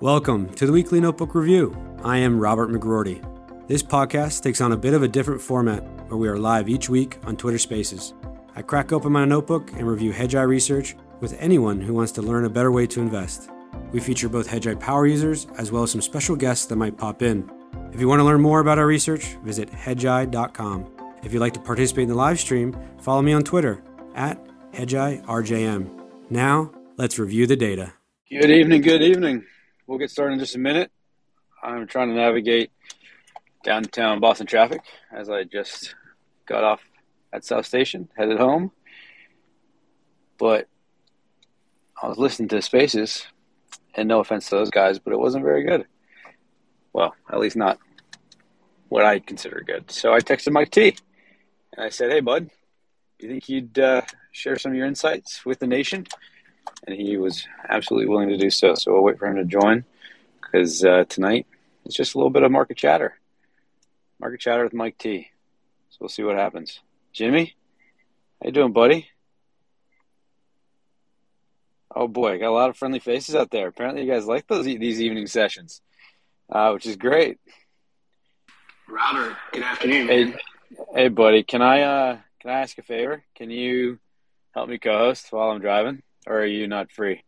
Welcome to the Weekly Notebook Review. I am Robert McGrordy. This podcast takes on a bit of a different format where we are live each week on Twitter Spaces. I crack open my notebook and review hedge-eye research with anyone who wants to learn a better way to invest. We feature both hedge-eye power users as well as some special guests that might pop in. If you want to learn more about our research, visit hedgeye.com. If you'd like to participate in the live stream, follow me on Twitter at HedgeyeRJM. Now, let's review the data. Good evening. We'll get started in just a minute. I'm trying to navigate downtown Boston traffic as I just got off at South Station, headed home. But I was listening to Spaces, and no offense to those guys, but it wasn't very good. Well, at least not what I consider good. So I texted Mike T, and I said, hey, bud, you think you'd share some of your insights with the nation? And he was absolutely willing to do so. So we'll wait for him to join, because tonight it's just a little bit of market chatter. Market chatter with Mike T. So we'll see what happens. Jimmy, how you doing, buddy? Oh, boy, got a lot of friendly faces out there. Apparently you guys like these evening sessions, which is great. Robert, good afternoon. Hey, buddy. Can I ask a favor? Can you help me co-host while I'm driving, or are you not free?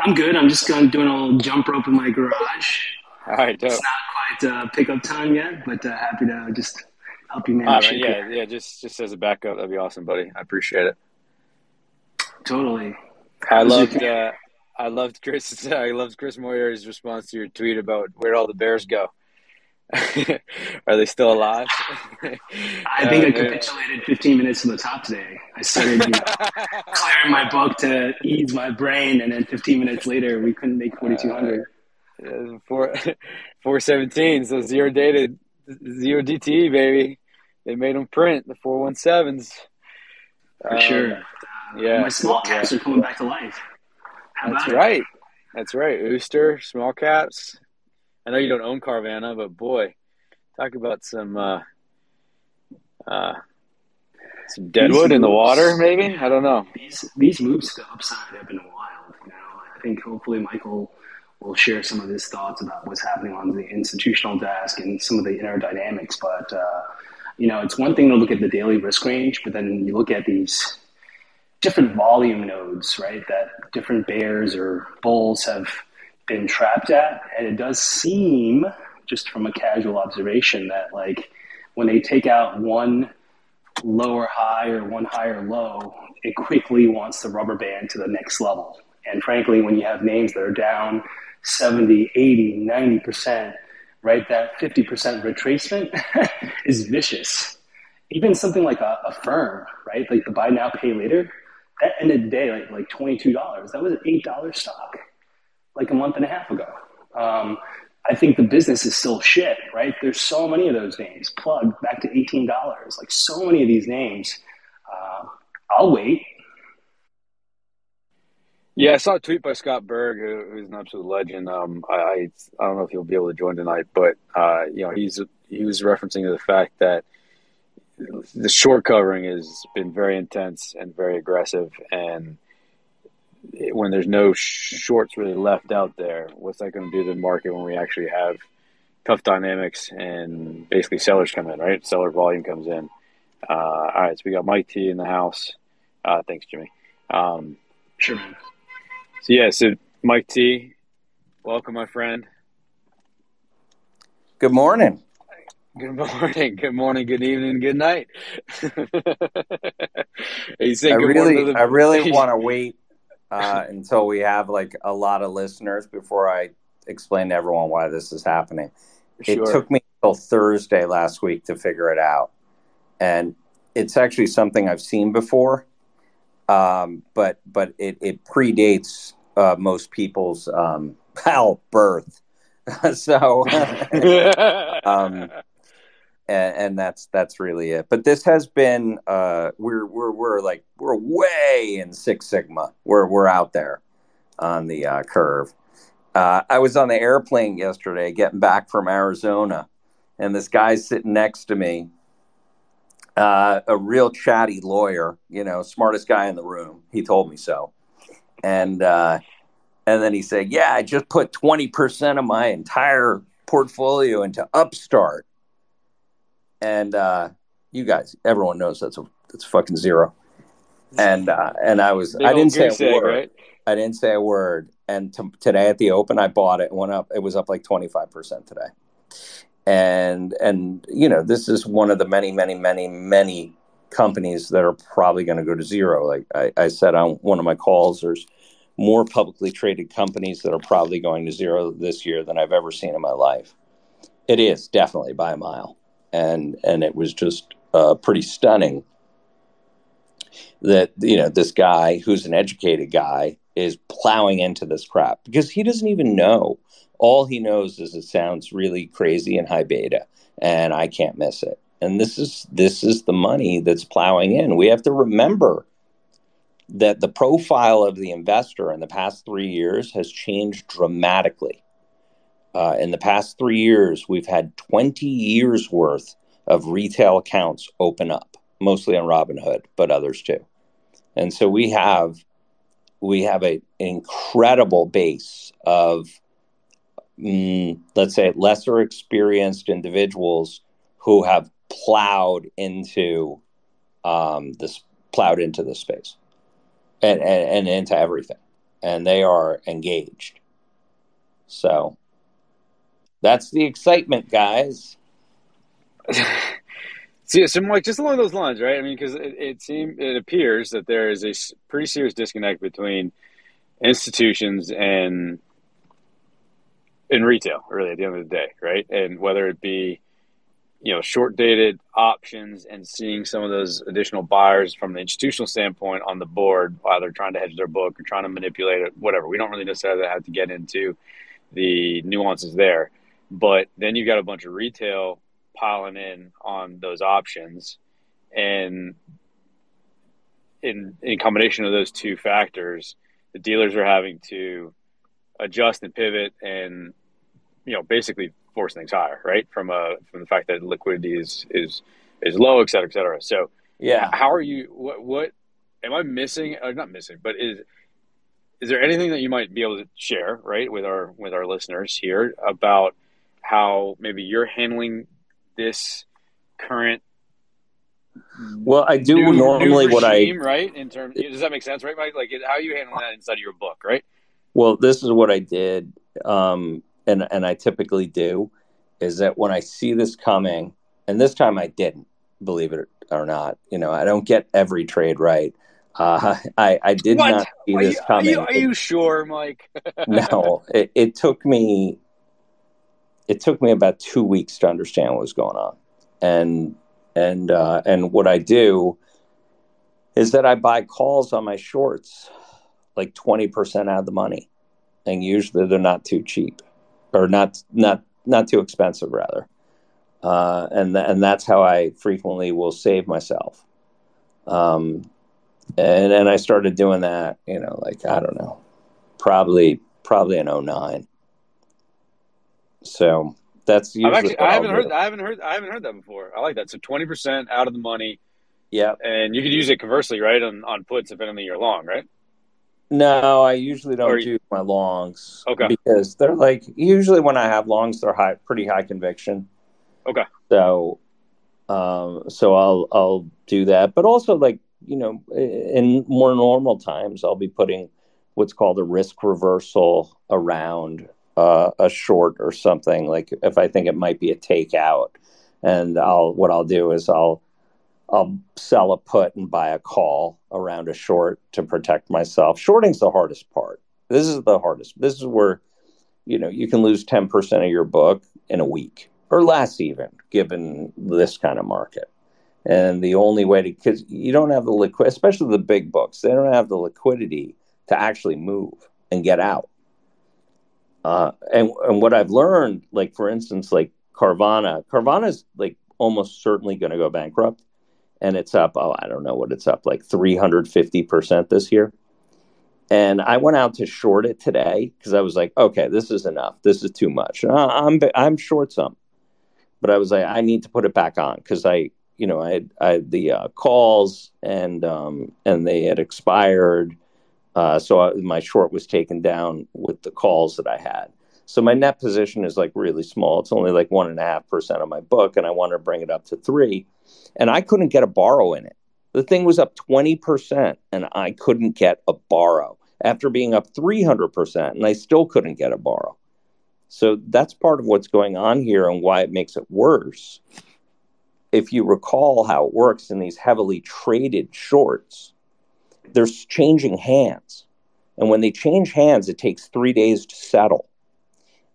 I'm good. I'm just doing a little jump rope in my garage. All right, dope. It's not quite pickup time yet, but happy to just help you manage it. Right, yeah. Just as a backup, that'd be awesome, buddy. I appreciate it. Totally. I loved Chris Moyer's response to your tweet about where'd all the Bears go. Are they still alive? I think I capitulated 15 minutes from the top today. I started clearing my book to ease my brain, and then 15 minutes later, we couldn't make 4,200. 417, so zero dated, zero DTE, baby. They made them print the 417s. For sure. Yeah. My small caps are coming back to life. That's right. Ooster, small caps. I know you don't own Carvana, but boy, talk about some deadwood in the water, maybe? I don't know. These moves to the upside have been wild. I think hopefully Michael will share some of his thoughts about what's happening on the institutional desk and some of the inner dynamics. But, it's one thing to look at the daily risk range, but then you look at these different volume nodes, right, that different bears or bulls have been trapped at, and it does seem, just from a casual observation, that like when they take out one lower high or one higher low, it quickly wants to rubber band to the next level. And frankly, when you have names that are down 70, 80, 90%, right, that 50% retracement is vicious. Even something like a firm, right, like the buy now, pay later, that ended the day like $22. That was an $8 stock like a month and a half ago. I think the business is still shit, right? There's so many of those names. Plug, back to $18. Like so many of these names. I'll wait. Yeah, I saw a tweet by Scott Berg, who's an absolute legend. I don't know if he'll be able to join tonight, but he was referencing the fact that the short covering has been very intense and very aggressive, and when there's no shorts really left out there, what's that going to do to the market when we actually have tough dynamics and basically sellers come in, right? Seller volume comes in. All right, so we got Mike T in the house. Thanks, Jimmy. Sure. So Mike T, welcome, my friend. Good morning. Good morning. Good evening. Good night. I really want to wait until we have like a lot of listeners before I explain to everyone why this is happening. Sure. It took me until Thursday last week to figure it out. And it's actually something I've seen before, but it predates most people's birth. So and that's really it. But this has been we're way in Six Sigma. We're out there on the curve. I was on the airplane yesterday getting back from Arizona, and this guy sitting next to me, a real chatty lawyer, smartest guy in the room. He told me so, and And then he said, yeah, I just put 20% of my entire portfolio into Upstart. And you guys, everyone knows that's fucking zero. And I didn't say a word. Right? I didn't say a word. And today at the open, I bought it. Went up. It was up like 25% today. And you know, this is one of the many, many, many, many companies that are probably going to go to zero. Like I said on one of my calls, there's more publicly traded companies that are probably going to zero this year than I've ever seen in my life. It is definitely by a mile. And it was just pretty stunning that, you know, this guy who's an educated guy is plowing into this crap because he doesn't even know. All he knows is it sounds really crazy and high beta, and I can't miss it. And this is the money that's plowing in. We have to remember that the profile of the investor in the past 3 years has changed dramatically. In the past 3 years, we've had 20 years worth of retail accounts open up, mostly on Robinhood, but others too. And so we have an incredible base of, let's say, lesser experienced individuals who have plowed into this space and into everything, and they are engaged. So that's the excitement, guys. So, yeah, so Mike, just along those lines, right? I mean, because it appears that there is a pretty serious disconnect between institutions and in retail, really, at the end of the day, right? And whether it be, you know, short-dated options and seeing some of those additional buyers from the institutional standpoint on the board, while they're trying to hedge their book or trying to manipulate it, whatever. We don't really necessarily have to get into the nuances there. But then you've got a bunch of retail piling in on those options, and in combination of those two factors, the dealers are having to adjust and pivot and, you know, basically force things higher, right? From the fact that liquidity is low, et cetera, et cetera. So yeah, how are you, what am I missing? Not missing, but is there anything that you might be able to share, right, with our listeners here about how maybe you're handling this current? Well, I do normally new regime, what I, right? In terms, does that make sense, right, Mike? Like, how are you handling that inside of your book, right? Well, this is what I did, and I typically do, is that when I see this coming, and this time I didn't, believe it or not, you know, I don't get every trade right. I did what? Not see this coming. Are you sure, Mike? No, it took me about 2 weeks to understand what was going on, and what I do is that I buy calls on my shorts, like 20% out of the money, and usually they're not too cheap, or not too expensive rather, and that's how I frequently will save myself. And I started doing that, you know, like, I don't know, probably in 2009. So that's usually I haven't heard that before. I like that. So 20% out of the money. Yeah. And you could use it conversely, right? On puts if anything you're long, right? No, I usually don't do my longs. Okay. Because they're like, usually when I have longs, they're pretty high conviction. Okay. So I'll do that. But also, like, you know, in more normal times, I'll be putting what's called a risk reversal around a short or something. Like if I think it might be a takeout, and I'll sell a put and buy a call around a short to protect myself. Shorting's the hardest part. This is the hardest. This is where, you know, you can lose 10% of your book in a week or less, even given this kind of market. And the only way to, because you don't have the liquid, especially the big books, they don't have the liquidity to actually move and get out. And what I've learned, like, for instance, like Carvana's like almost certainly going to go bankrupt, and it's up, I don't know what it's up, like 350% this year. And I went out to short it today because I was like, okay, this is enough. This is too much. I'm short some, but I was like, I need to put it back on because you know, I had the calls and they had expired, So my short was taken down with the calls that I had. So my net position is like really small. It's only like 1.5% of my book, and I want to bring it up to 3%. And I couldn't get a borrow in it. The thing was up 20%, and I couldn't get a borrow after being up 300%, and I still couldn't get a borrow. So that's part of what's going on here and why it makes it worse. If you recall how it works in these heavily traded shorts, they're changing hands. And when they change hands, it takes 3 days to settle.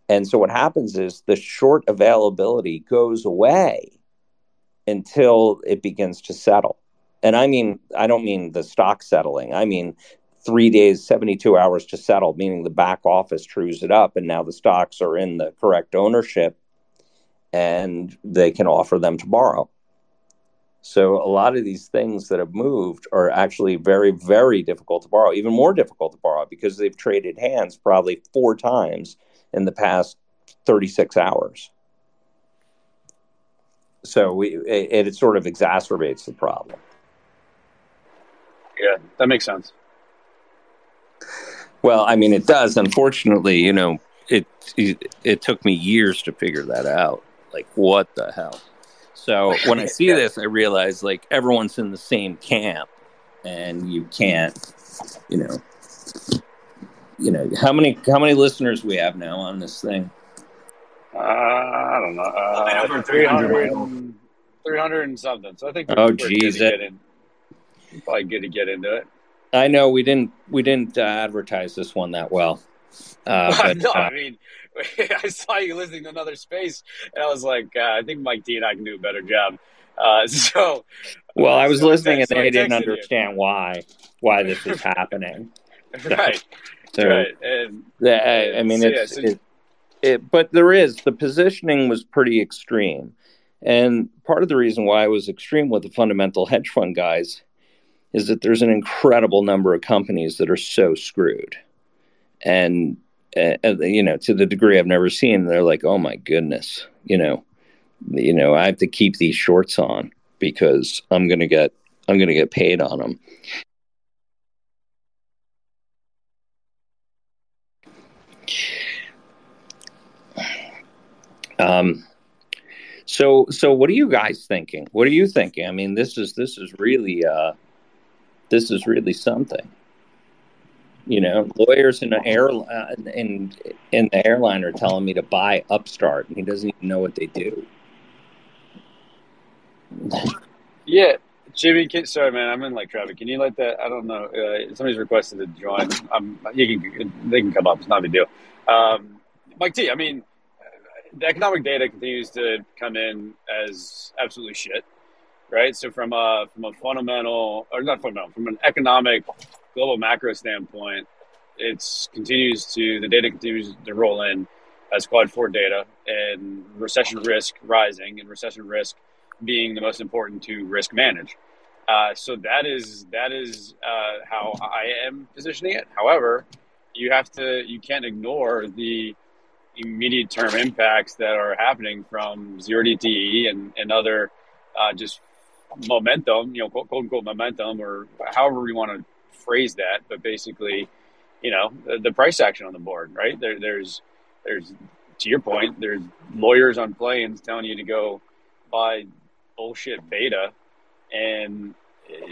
And so what happens is the short availability goes away until it begins to settle. And I mean, I don't mean the stock settling. I mean, 3 days, 72 hours to settle, meaning the back office trues it up. And now the stocks are in the correct ownership and they can offer them to borrow. So a lot of these things that have moved are actually very, very difficult to borrow, even more difficult to borrow because they've traded hands probably 4 times in the past 36 hours. So it sort of exacerbates the problem. Yeah, that makes sense. Well, I mean, it does. Unfortunately, you know, it took me years to figure that out. Like, what the hell? So when I see this, I realize, like, everyone's in the same camp and you can't, you know, how many listeners we have now on this thing? I don't know. Over 300 and something. So I think probably good to get into it. I know we didn't advertise this one that well. I mean, I saw you listening to Another Space, and I was like, I think Mike T and I can do a better job. I was listening, and they didn't understand why this is happening. Right. So, right. And, but there is, the positioning was pretty extreme. And part of the reason why it was extreme with the fundamental hedge fund guys is that there's an incredible number of companies that are so screwed. And you know, to the degree I've never seen, they're like, oh my goodness, you know, I have to keep these shorts on because I'm going to get paid on them. So what are you guys thinking? What are you thinking? I mean, this is really something. You know, lawyers in the airline are telling me to buy Upstart, and he doesn't even know what they do. Yeah, Jimmy, sorry, man, I'm in like traffic. Can you let that? I don't know. Somebody's requested to join. They can come up. It's not a big deal. Mike T, I mean, the economic data continues to come in as absolutely shit, right? So from an economic global macro standpoint, the data continues to roll in as Quad 4 data, and recession risk rising, and recession risk being the most important to risk manage. So that is how I am positioning it. However, you can't ignore the immediate term impacts that are happening from zero DTE and other just momentum, you know, quote unquote momentum, or however you want to phrase that. But basically, you know, the price action on the board, right? There's to your point, there's lawyers on planes telling you to go buy bullshit beta, and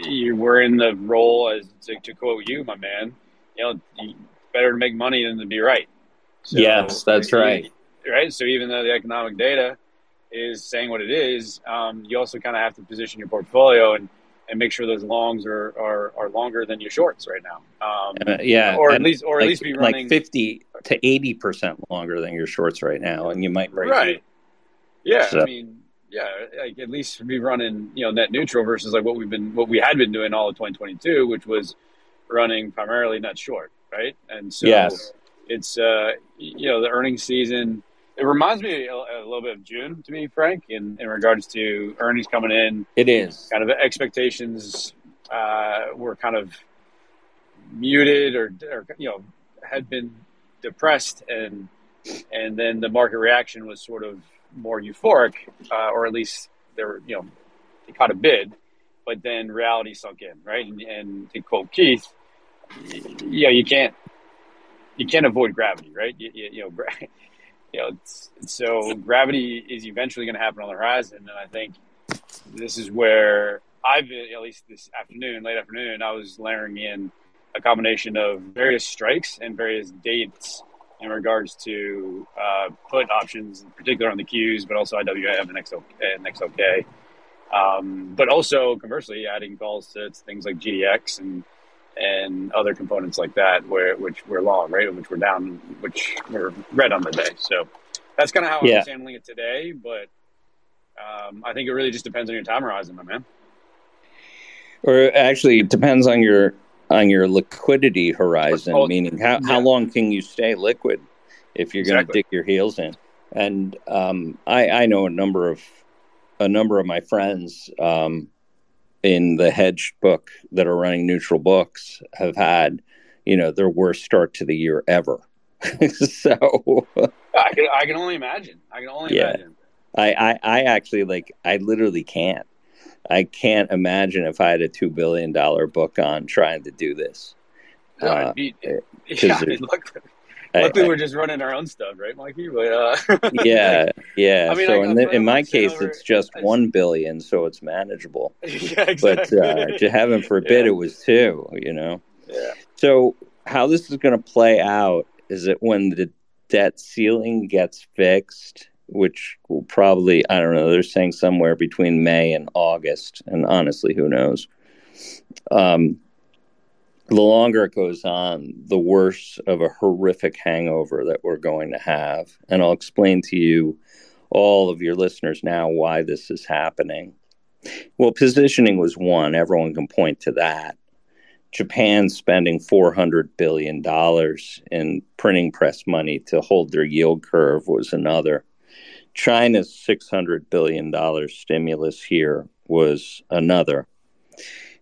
we're in the role, as to quote you, my man, you know, better to make money than to be right. So, yes, that's right. Right. So even though the economic data is saying what it is, you also kind of have to position your portfolio and make sure those longs are longer than your shorts right now. Or at least be running like 50 to 80% longer than your shorts right now, and you might break right. It. Yeah, so. I mean, yeah, like at least be running, you know, net neutral versus like what we had been doing all of 2022, which was running primarily net short, right? And so yes. It's, you know, the earnings season. It reminds me a little bit of June, to be frank, in regards to earnings coming in. It is. Kind of expectations were kind of muted or, you know, had been depressed. And then the market reaction was sort of more euphoric, or at least they were, you know, they caught a bid. But then reality sunk in, right? And to quote Keith, you can't avoid gravity, right? So gravity is eventually going to happen on the horizon. And I think this is where I've been, at least this afternoon, late afternoon, I was layering in a combination of various strikes and various dates in regards to put options, in particular on the Qs, but also IWM and XLK. But also, conversely, adding calls to things like GDX and other components like that, which we're long, right? Which we're down, which we're red on the day. So that's kind of how I'm handling it today. But I think it really just depends on your time horizon, my man. Or actually, it depends on your liquidity horizon, meaning how long can you stay liquid if you're going to dig your heels in. And I know a number of my friends in the hedge book that are running neutral books have had, their worst start to the year ever. So I can only imagine. I can only imagine. I actually I literally can't. I can't imagine if I had a $2 billion book on trying to do this. Luckily, we're just running our own stuff, right, Mikey? But, I mean, so in my case, it's just $1 billion, so it's manageable. Yeah, exactly. But heaven forbid it was $2 billion, Yeah. So how this is going to play out is that when the debt ceiling gets fixed, which will probably, I don't know, they're saying somewhere between May and August. And honestly, who knows? The longer it goes on, the worse of a horrific hangover that we're going to have. And I'll explain to you, all of your listeners now, why this is happening. Well, positioning was one. Everyone can point to that. Japan's spending $400 billion in printing press money to hold their yield curve was another. China's $600 billion stimulus here was another.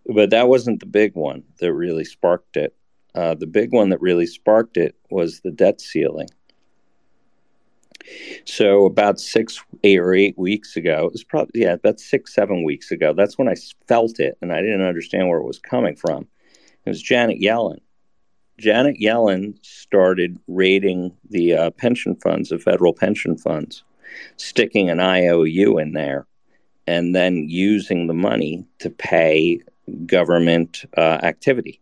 But that wasn't the big one that really sparked it. The big one that really sparked it was the debt ceiling. So about 6 or 8 weeks ago, it was probably, about 6-7 weeks ago, that's when I felt it, and I didn't understand where it was coming from. It was Janet Yellen. Janet Yellen started raiding the pension funds, the federal pension funds, sticking an IOU in there and then using the money to pay government activity.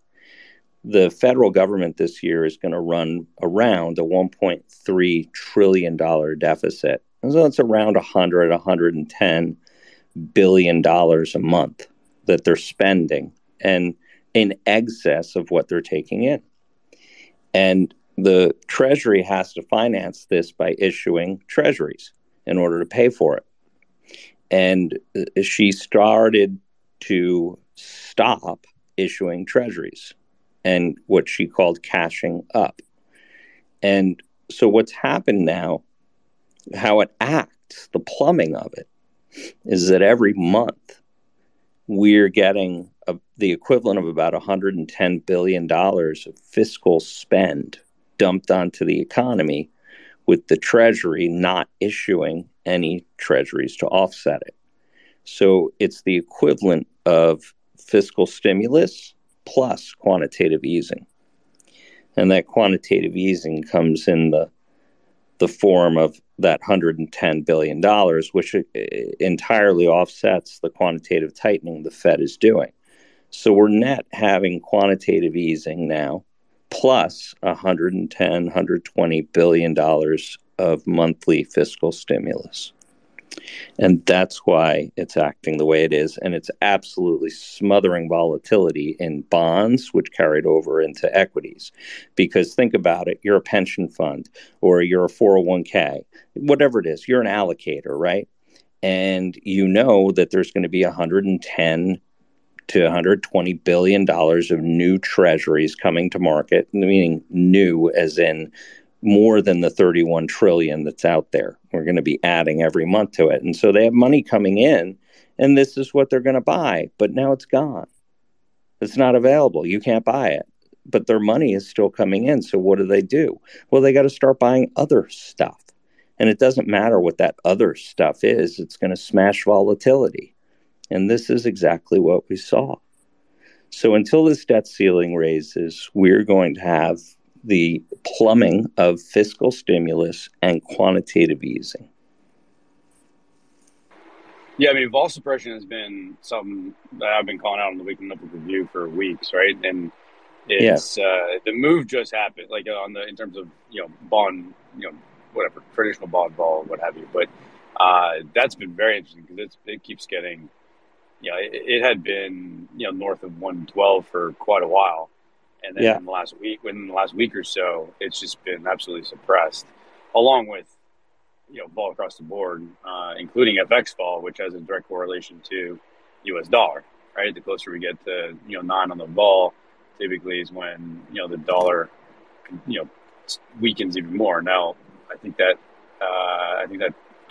The federal government this year is going to run around a $1.3 trillion deficit. And so it's around $100, $110 billion a month that they're spending, and in excess of what they're taking in. And the Treasury has to finance this by issuing treasuries in order to pay for it. And she started to stop issuing treasuries and what she called cashing up. And so what's happened now, how it acts, the plumbing of it, is that every month we're getting the equivalent of about $110 billion of fiscal spend dumped onto the economy, with the Treasury not issuing any treasuries to offset it. So it's the equivalent of fiscal stimulus plus quantitative easing. And that quantitative easing comes in the form of that $110 billion, which entirely offsets the quantitative tightening the Fed is doing. So we're net having quantitative easing now, plus $110, $120 billion of monthly fiscal stimulus. And that's why it's acting the way it is. And it's absolutely smothering volatility in bonds, which carried over into equities. Because think about it, you're a pension fund or you're a 401k, whatever it is, you're an allocator, right? And you know that there's going to be $110 to $120 billion of new treasuries coming to market, meaning new as in more than the $31 trillion that's out there. We're going to be adding every month to it. And so they have money coming in, and this is what they're going to buy. But now it's gone. It's not available. You can't buy it. But their money is still coming in. So what do? Well, they got to start buying other stuff. And it doesn't matter what that other stuff is. It's going to smash volatility. And this is exactly what we saw. So until this debt ceiling raises, we're going to have the plumbing of fiscal stimulus and quantitative easing. Yeah, I mean, vol suppression has been something that I've been calling out on the Weekly Notebook Review for weeks, right? And it's the move just happened, like on the in terms of bond, whatever traditional bond vol, what have you. But that's been very interesting because it keeps getting, it had been north of 112 for quite a while, and then within the last week or so, it's just been absolutely suppressed, along with. Vol across the board, including FX vol, which has a direct correlation to U.S. dollar, right? The closer we get to, 9 on the vol, typically is when, the dollar, weakens even more. Now, I think that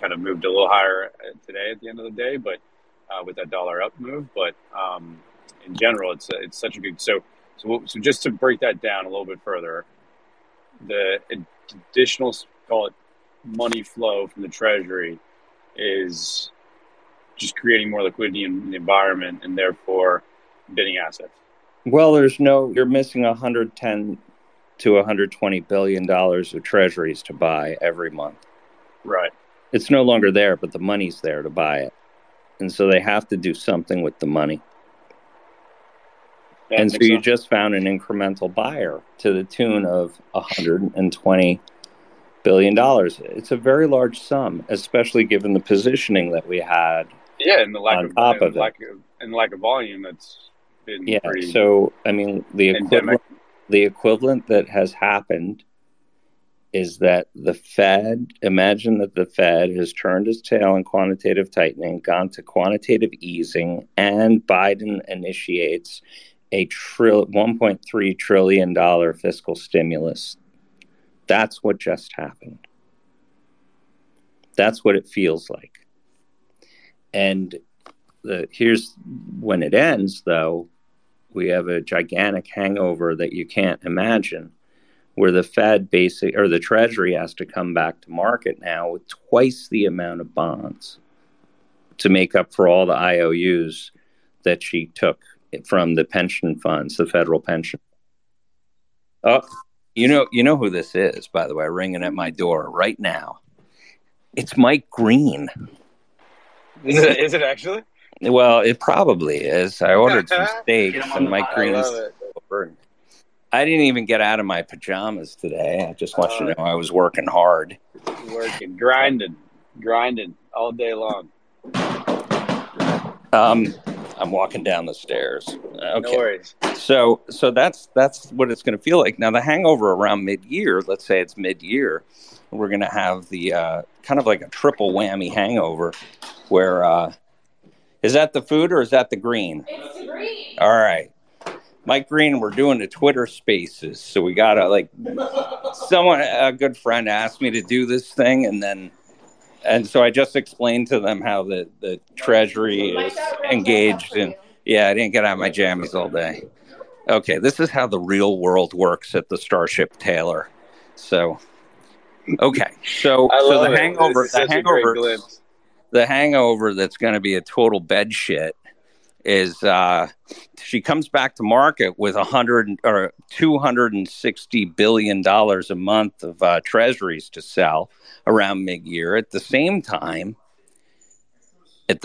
kind of moved a little higher today at the end of the day, but with that dollar up move. But in general, it's such a good... So just to break that down a little bit further, the additional, call it, money flow from the Treasury is just creating more liquidity in the environment and therefore bidding assets. Well, you're missing $110 to $120 billion of Treasuries to buy every month. Right. It's no longer there, but the money's there to buy it. And so they have to do something with the money. That and so you just found an incremental buyer to the tune of $120 billion. It's a very large sum, especially given the positioning that we had. Yeah, and the lack of volume that's been pretty. Yeah, so I mean the equivalent that has happened is that the Fed, imagine that the Fed has turned its tail in quantitative tightening, gone to quantitative easing, and Biden initiates a $1.3 trillion fiscal stimulus. That's what just happened. That's what it feels like. And here's when it ends, though, we have a gigantic hangover that you can't imagine, where the Fed or the Treasury has to come back to market now with twice the amount of bonds to make up for all the IOUs that she took from the pension funds, the federal pension. Oh. You know who this is, by the way, ringing at my door right now. It's Mike Green. Is it actually? Well, it probably is. I ordered some steaks, and Mike Green is over. I didn't even get out of my pajamas today. I just want you to know I was working hard. Working, grinding all day long. I'm walking down the stairs. Okay. No worries. So that's what it's going to feel like. Now, the hangover around mid-year, let's say it's mid-year, we're going to have the kind of like a triple whammy hangover where is that the food or is that the green? It's the green. All right. Mike Green, we're doing the Twitter spaces. So we got to a good friend asked me to do this thing and so I just explained to them how the Treasury is engaged. And I didn't get out of my jammies all day. Okay, this is how the real world works at the Starship Taylor. So, okay. So the hangover that's going to be a total bed shit is she comes back to market with $260 billion a month of treasuries to sell around mid-year. At the same time, in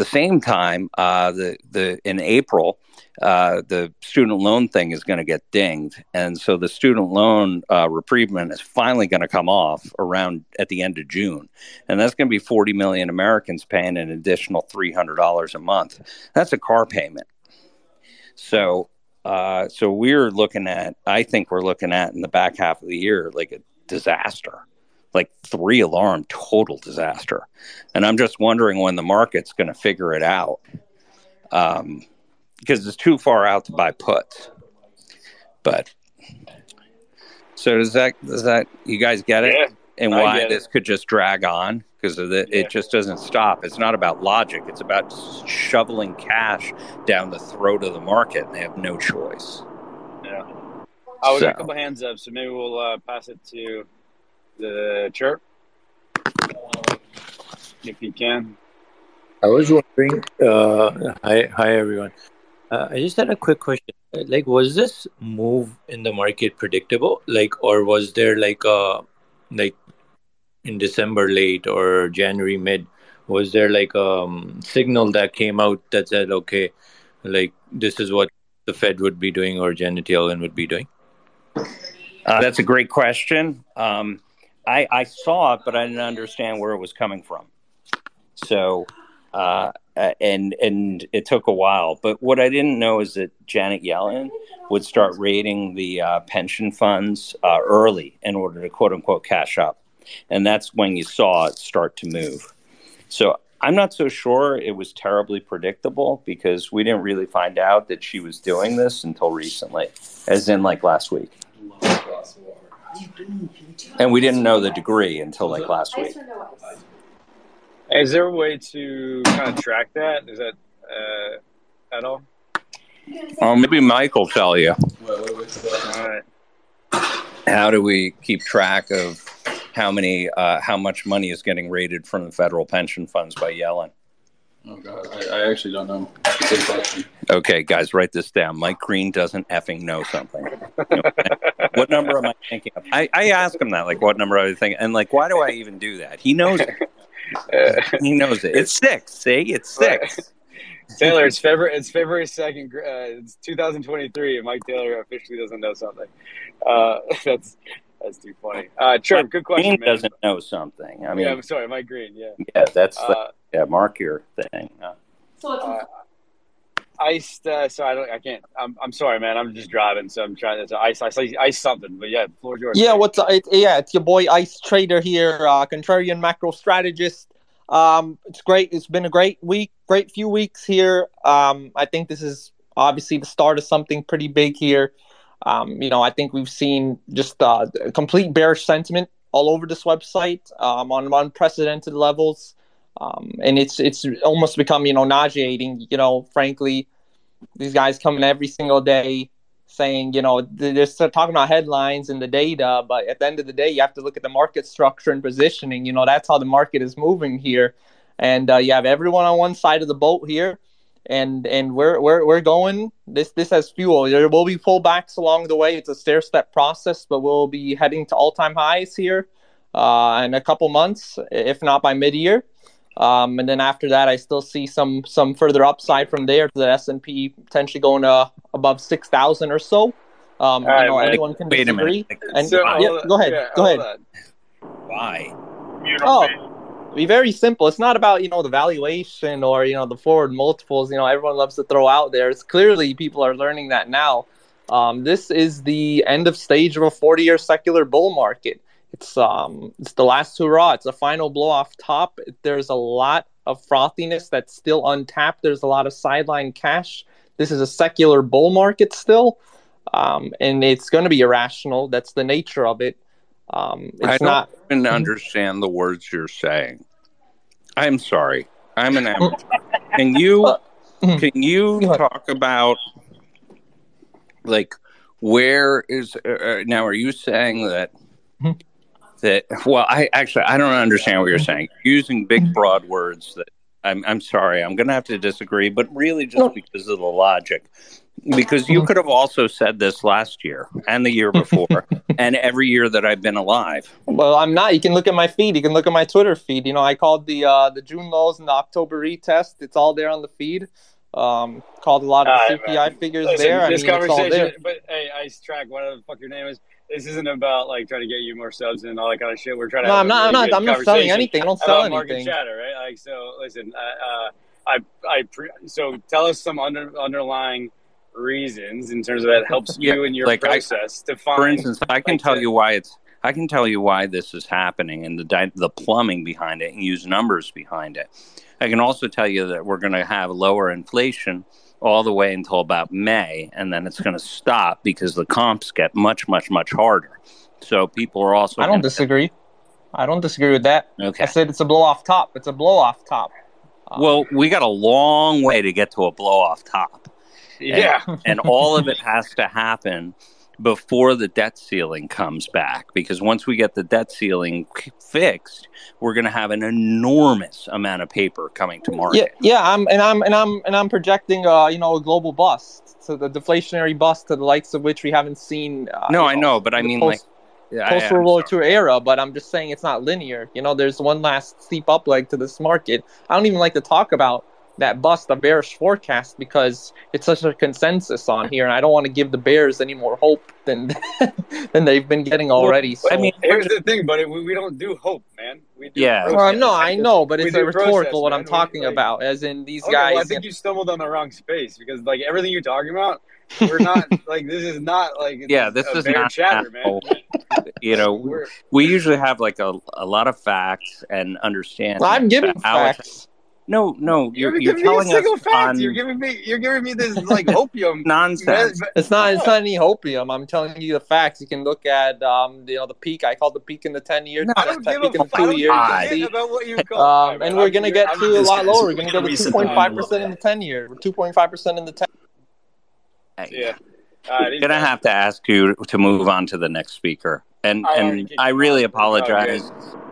April, the student loan thing is going to get dinged. And so the student loan reprievement is finally going to come off around at the end of June. And that's going to be 40 million Americans paying an additional $300 a month. That's a car payment. So we're looking at in the back half of the year, like a disaster. Like 3-alarm total disaster. And I'm just wondering when the market's going to figure it out because it's too far out to buy puts. But so does that you guys get it? Yeah, and why this could just drag on because it just doesn't stop. It's not about logic. It's about shoveling cash down the throat of the market. And they have no choice. Yeah. We got a couple hands up, so maybe we'll pass it to the chirp, if you can. I was wondering. Hi, everyone. I just had a quick question. Like, was this move in the market predictable? Like, or was there like a, like in December late or January mid, was there like a signal that came out that said, okay, like this is what the Fed would be doing or Janet Yellen would be doing? That's a great question. I saw it, but I didn't understand where it was coming from. So, and it took a while. But what I didn't know is that Janet Yellen would start raiding the pension funds early in order to, quote unquote, cash up. And that's when you saw it start to move. So I'm not so sure it was terribly predictable, because we didn't really find out that she was doing this until recently, as in like last week. And we didn't know the degree until like last week. Is there a way to kind of track that? Is that at all? Oh, maybe Mike will tell you. All right. How do we keep track of how many, how much money is getting raided from the federal pension funds by Yellen? Oh God, I actually don't know. Okay, guys, write this down. Mike Green doesn't effing know something. What number am I thinking of? I ask him that, like, what number I was thinking, and like, why do I even do that? He knows it. He knows it. It's six. See, it's six. Taylor, it's February. It's February 2nd. It's 2023, and Mike Taylor officially doesn't know something. That's too funny. Trevor, good question. Green doesn't know something. I mean, yeah, I'm sorry, Mike Green. Yeah, yeah, that's yeah. Mark your thing. I can't. I'm sorry, man. I'm just driving, so I'm trying to ice something. But yeah, floor George. Yeah, what's it's your boy Ice Trader here, contrarian macro strategist. It's great. It's been a great week, great few weeks here. I think this is obviously the start of something pretty big here. You know, I think we've seen just complete bearish sentiment all over this website on unprecedented levels. And it's almost become, you know, nauseating, you know, frankly, these guys coming every single day saying, you know, they're talking about headlines and the data, but at the end of the day, you have to look at the market structure and positioning. You know, that's how the market is moving here. And you have everyone on one side of the boat here, and we're going, this has fuel. There will be pullbacks along the way. It's a stair-step process, but we'll be heading to all-time highs here in a couple months, if not by mid-year. And then after that, I still see some further upside from there to the S&P potentially going above 6,000 or so. Right, I know anyone can disagree. Go ahead. Why? It'd be very simple. It's not about, you know, the valuation or, you know, the forward multiples, you know, everyone loves to throw out there. It's clearly people are learning that now. This is the end of stage of a 40-year secular bull market. It's the last hurrah. It's a final blow off top. There's a lot of frothiness that's still untapped. There's a lot of sideline cash. This is a secular bull market still, and it's going to be irrational. That's the nature of it. I don't even understand the words you're saying. I'm sorry. I'm an amateur. Can you talk about, like, where is now? Are you saying that? I don't understand what you're saying. You're using big, broad words that I'm sorry, I'm going to have to disagree, but really just because of the logic. Because you could have also said this last year and the year before and every year that I've been alive. Well, I'm not. You can look at my feed. You can look at my Twitter feed. You know, I called the June lows and the October retest. It's all there on the feed. Called a lot of CPI figures there. This conversation, there. But hey, Ice Track, whatever the fuck your name is. This isn't about like trying to get you more subs and all that kind of shit. We're trying to. No, I'm not selling anything. I don't sell anything. Market chatter, right? Like, so listen, so tell us some underlying reasons in terms of that helps you in your process to find. For instance, I can tell you why this is happening and the plumbing behind it, and use numbers behind it. I can also tell you that we're going to have lower inflation all the way until about May, and then it's going to stop because the comps get much, much, much harder. So people are also... I don't disagree with that. Okay. I said it's a blow-off top. It's a blow-off top. Well, we got a long way to get to a blow-off top. Yeah. And all of it has to happen before the debt ceiling comes back, because once we get the debt ceiling fixed, we're going to have an enormous amount of paper coming to market. I'm projecting a global bust, so the deflationary bust to the likes of which we haven't seen. Post-World War II era, but I'm just saying it's not linear. There's one last steep up leg to this market. I don't even like to talk about that bust, a bearish forecast, because it's such a consensus on here, and I don't want to give the bears any more hope than they've been getting already. So. Here's the thing, buddy. We don't do hope, man. We do process. I know, but it's rhetorical what I'm talking about, as in these guys. Well, I think you stumbled on the wrong space, because everything you're talking about, we're not this is not this is not chatter, man. We usually have a lot of facts and understand. Well, I'm giving facts. No, you're telling us fact. You're giving me this hopium nonsense. It's not any hopium. I'm telling you the facts. You can look at the peak. I call the peak in the 10 years. No, I don't give a fuck about what you call. And we're gonna get to a lot lower. We're gonna go to 2.5% in the 10 year. We're 2.5% in the 10. Yeah, I'm gonna have to ask you to move on to the next speaker, and I really apologize.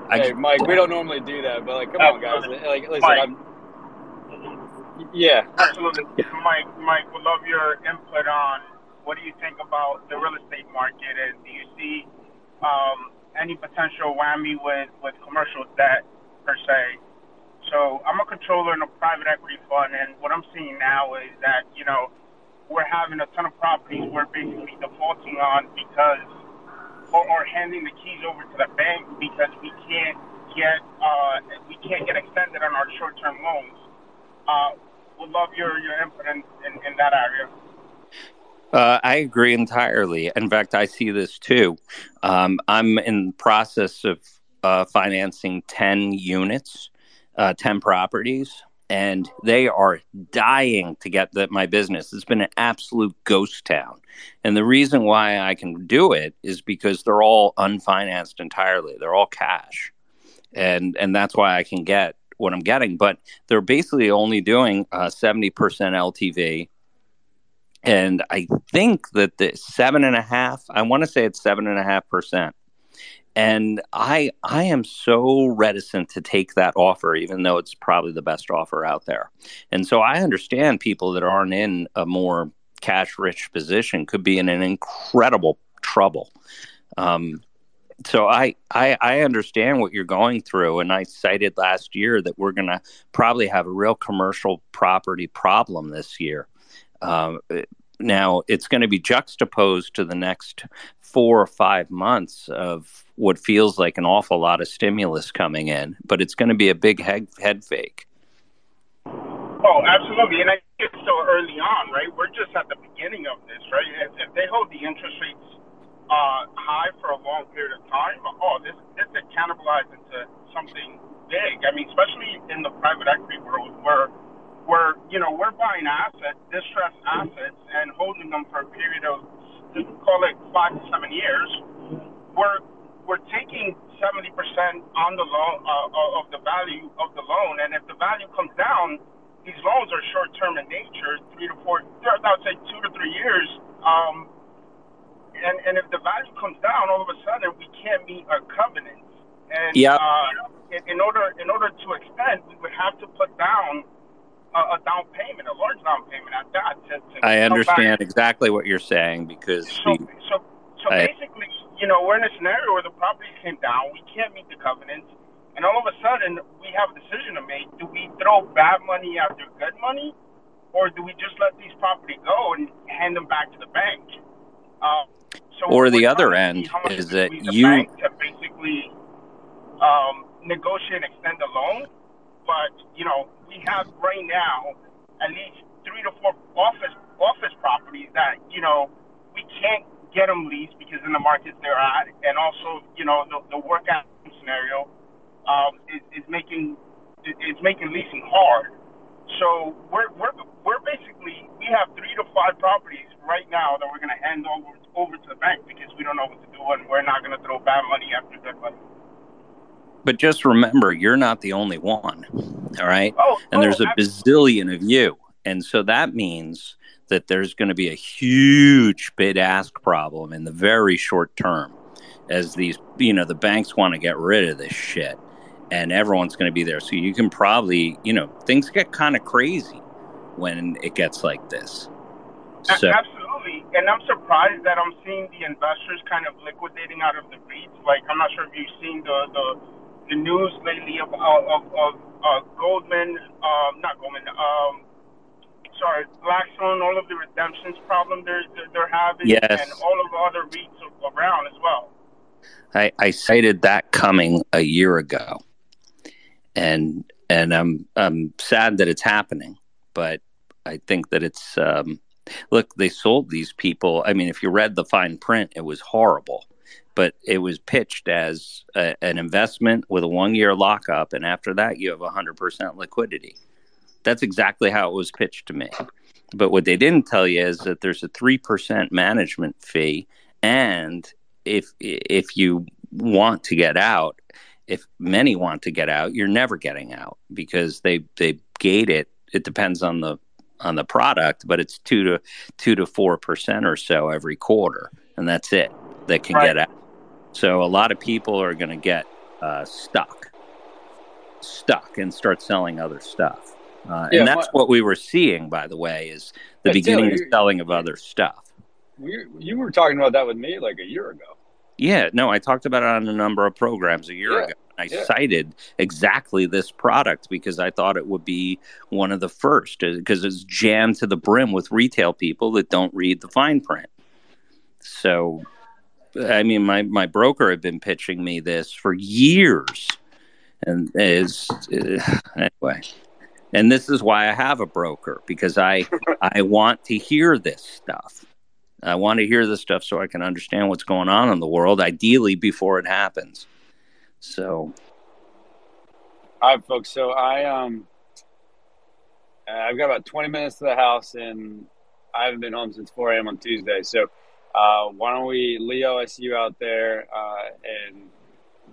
Hey, Mike, we don't normally do that, but come on, guys. Listen, Mike. Absolutely. Yeah. Mike, we love your input on what do you think about the real estate market, and do you see any potential whammy with commercial debt per se? So I'm a controller in a private equity fund, and what I'm seeing now is that we're having a ton of properties we're basically defaulting on because. Or handing the keys over to the bank because we can't get extended on our short-term loans. We'd love your input in that area. I agree entirely. In fact, I see this too. I'm in the process of financing 10 units, 10 properties, and they are dying to get my business. It's been an absolute ghost town. And the reason why I can do it is because they're all unfinanced entirely. They're all cash. And that's why I can get what I'm getting. But they're basically only doing 70% LTV. And I think that the 7.5%, I want to say it's 7.5%. And I am so reticent to take that offer, even though it's probably the best offer out there. And so I understand people that aren't in a more cash-rich position could be in an incredible trouble. So I understand what you're going through. And I cited last year that we're going to probably have a real commercial property problem this year. Now, it's going to be juxtaposed to the next 4 or 5 months of what feels like an awful lot of stimulus coming in, but it's going to be a big head fake. Oh, absolutely. And I think it's so early on, right? We're just at the beginning of this, right? If they hold the interest rates high for a long period of time, this could cannibalize into something big. I mean, especially in the private equity world where we're buying assets, distressed assets, and holding them for a period of, call it 5 to 7 years. We're taking 70% on the loan of the value of the loan, and if the value comes down, these loans are short term in nature, 2 to 3 years. And if the value comes down, all of a sudden we can't meet our covenants. And in order to extend, we would have to put down. A down payment, a large down payment at that. I understand exactly what you're saying because... basically, we're in a scenario where the property came down, we can't meet the covenants, and all of a sudden, we have a decision to make. Do we throw bad money after good money, or do we just let these properties go and hand them back to the bank? Or the other end is that you... to basically negotiate and extend the loan, but, we have right now at least 3 to 4 office properties that, we can't get them leased because in the markets they're at. And also, the workout scenario is making leasing hard. So we're basically, we have 3 to 5 properties right now that we're going to hand over to the bank because we don't know what to do and we're not going to throw bad money after good money. But just remember, you're not the only one, all right? And there's a bazillion of you. And so that means that there's going to be a huge bid-ask problem in the very short term as these, you know, the banks want to get rid of this shit and everyone's going to be there. So you can probably, you know, things get kind of crazy when it gets like this. So. Absolutely. And I'm surprised that I'm seeing the investors kind of liquidating out of the REITs. Like, I'm not sure if you've seen the news lately of Blackstone, all of the redemptions problem they're having, yes, and all of the other REITs around as well. I cited that coming a year ago, and I'm sad that it's happening, but I think that it's look, they sold these people. I mean, if you read the fine print, it was horrible. But it was pitched as an investment with a 1-year lockup, and after that, you have 100% liquidity. That's exactly how it was pitched to me. But what they didn't tell you is that there's a 3% management fee, and if you want to get out, if many want to get out, you're never getting out because they gate it. It depends on the product, but it's 2 to 4% or so every quarter, and that's it. That can get out. So a lot of people are going to get stuck, and start selling other stuff. And that's what we were seeing, by the way, is the beginning of selling of other stuff. You were talking about that with me like a year ago. Yeah, no, I talked about it on a number of programs a year ago. I cited exactly this product because I thought it would be one of the first because it's jammed to the brim with retail people that don't read the fine print. So... I mean, my broker had been pitching me this for years, and anyway. And this is why I have a broker, because I want to hear this stuff. I want to hear this stuff so I can understand what's going on in the world, ideally before it happens. So, all right, folks. So I've got about 20 minutes to the house, and I haven't been home since 4 a.m. on Tuesday. So. Why don't we, Leo, I see you out there, and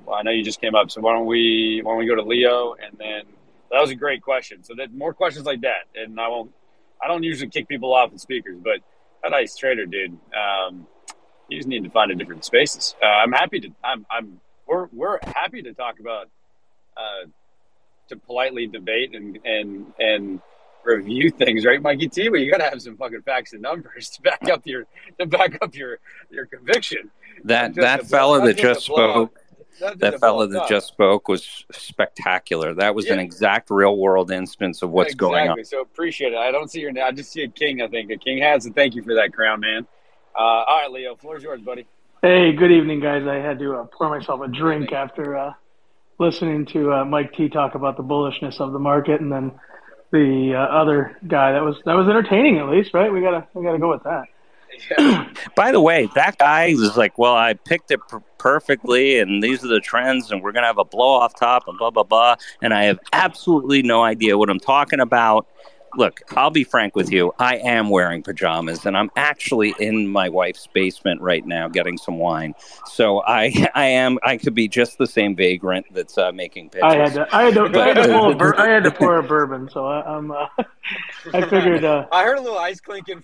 well, I know you just came up, so why don't we go to Leo, and then that was a great question. So that more questions like that, and I don't usually kick people off with speakers, but that ICE trader dude, you just need to find a different spaces. We're happy to talk about to politely debate and review things, right, Mikey T? But you got to have some fucking facts and numbers to back up your conviction. That fella that just spoke was spectacular. That was an exact real world instance of what's going on. So appreciate it. I don't see your name. I just see a king. I think a king has, and thank you for that crown, man. All right, Leo, floor's yours, buddy. Hey, good evening, guys. I had to pour myself a drink after listening to Mike T talk about the bullishness of the market, and then. The other guy that was entertaining, at least, right? We gotta go with that. Yeah. By the way, that guy was like, "Well, I picked it perfectly, and these are the trends, and we're gonna have a blow off top, and blah blah blah." And I have absolutely no idea what I'm talking about. Look, I'll be frank with you. I am wearing pajamas, and I'm actually in my wife's basement right now getting some wine. So I could be just the same vagrant that's making pitches. I had to pour a bourbon, so I'm. I figured. I heard a little ice clinking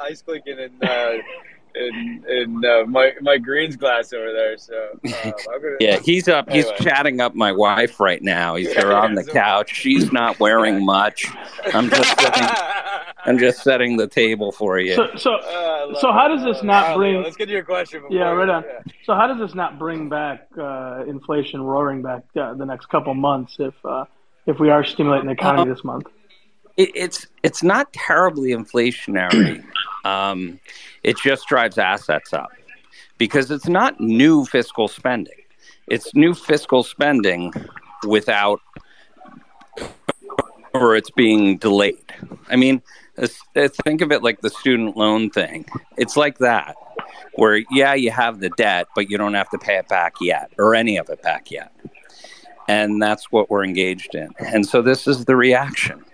ice clinking in Mike Green's glass over there. So he's up. Anyway. He's chatting up my wife right now. He's here on the couch. She's not wearing much. I'm just setting the table for you. So how does this not bring? Let's get to your question. So how does this not bring back inflation roaring back the next couple months if we are stimulating the economy this month? It's not terribly inflationary. It just drives assets up because it's not new fiscal spending. It's new fiscal spending or it's being delayed. I mean, think of it like the student loan thing. It's like that where, you have the debt, but you don't have to pay it back yet or any of it back yet. And that's what we're engaged in. And so this is the reaction.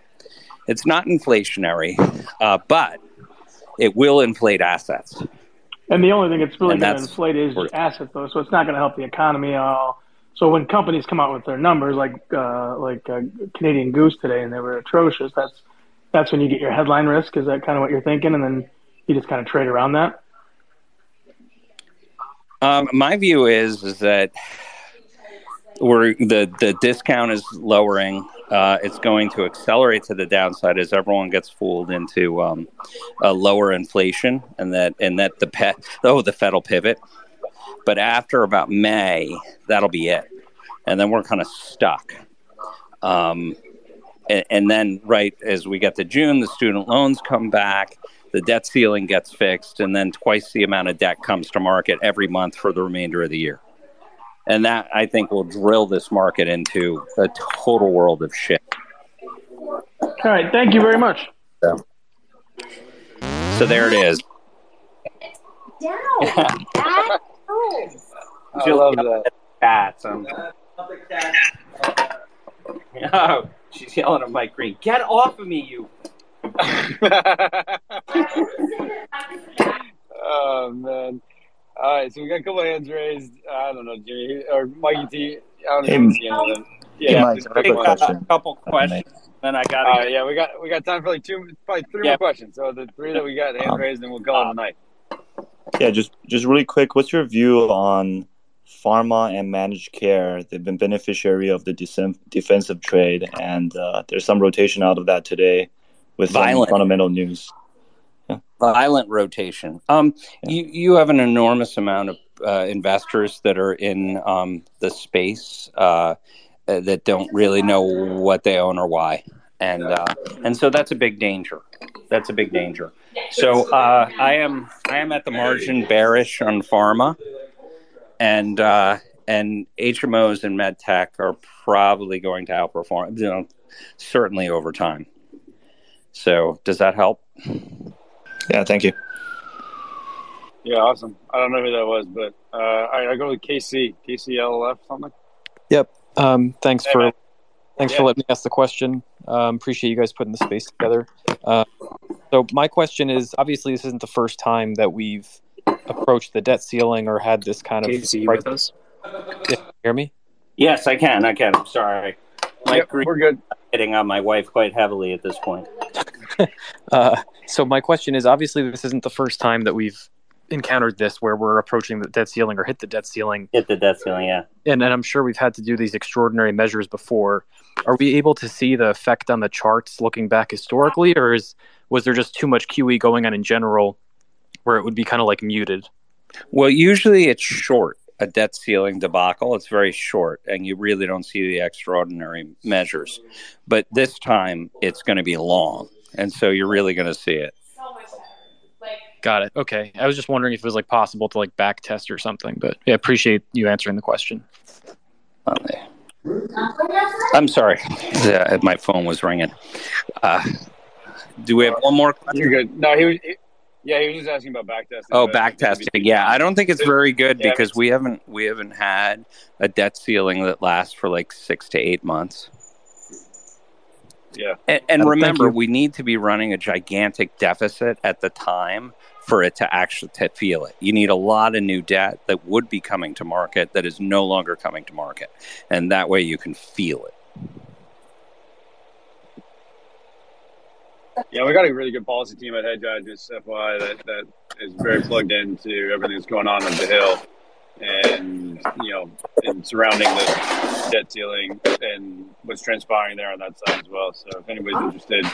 It's not inflationary, but it will inflate assets. And the only thing it's really going to inflate is the asset, though, so it's not going to help the economy at all. So when companies come out with their numbers, like Canadian Goose today, and they were atrocious, that's that's when you get your headline risk. Is that kind of what you're thinking? And then you just kind of trade around that? My view is that we're, the discount is lowering. It's going to accelerate to the downside as everyone gets fooled into a lower inflation, and that the Fed will pivot. But after about May, that'll be it, and then we're kind of stuck. And then right as we get to June, the student loans come back. The debt ceiling gets fixed, and then twice the amount of debt comes to market every month for the remainder of the year. And that, I think, will drill this market into a total world of shit. All right. Thank you very much. Yeah. So there it is. Down. That is. I love the cats. Oh, she's yelling at Mike Green. Get off of me, you. Oh man! All right, so we got a couple of hands raised. I don't know, Jimmy or Mikey T. A couple questions. Then I got. Yeah, we got time for like probably three more questions. So the three that we got hands raised, and we'll call it a night. Yeah, just really quick. What's your view on pharma and managed care? They've been beneficiary of the defensive trade, and there's some rotation out of that today. With violent fundamental news, violent rotation. You have an enormous amount of investors that are in the space that don't really know what they own or why, and so that's a big danger. That's a big danger. So I am at the margin bearish on pharma, and HMOs and med tech are probably going to outperform, certainly over time. So does that help? Yeah, thank you. Yeah, awesome. I don't know who that was, but I go with KC, KCLF, something. Yep. Thanks for letting me ask the question. Appreciate you guys putting the space together. So my question is, obviously, this isn't the first time that we've approached the debt ceiling or had this kind of. KC, with us? Can you hear me? Yes, I can. I'm sorry. Mike Green, we're good. Hitting on my wife quite heavily at this point. So my question is, obviously, this isn't the first time that we've encountered this where we're approaching the debt ceiling or hit the debt ceiling. Hit the debt ceiling, yeah. And I'm sure we've had to do these extraordinary measures before. Are we able to see the effect on the charts looking back historically, or was there just too much QE going on in general where it would be kind of like muted? Well, usually it's short. A debt ceiling debacle, it's very short, and you really don't see the extraordinary measures. But this time, it's going to be long, and so you're really going to see it. So much better. Got it. Okay. I was just wondering if it was possible to back test or something, but yeah, appreciate you answering the question. I'm sorry. My phone was ringing. Do we have one more question? You're good. No, he was just asking about backtesting. Oh, backtesting. Yeah, I don't think it's very good because we haven't had a debt ceiling that lasts for 6 to 8 months. Yeah. And remember, we need to be running a gigantic deficit at the time for it to actually feel it. You need a lot of new debt that would be coming to market that is no longer coming to market. And that way you can feel it. Yeah, we got a really good policy team at Hedgeye, just FYI, that is very plugged into everything that's going on at the Hill and surrounding the debt ceiling and what's transpiring there on that side as well. So if anybody's interested,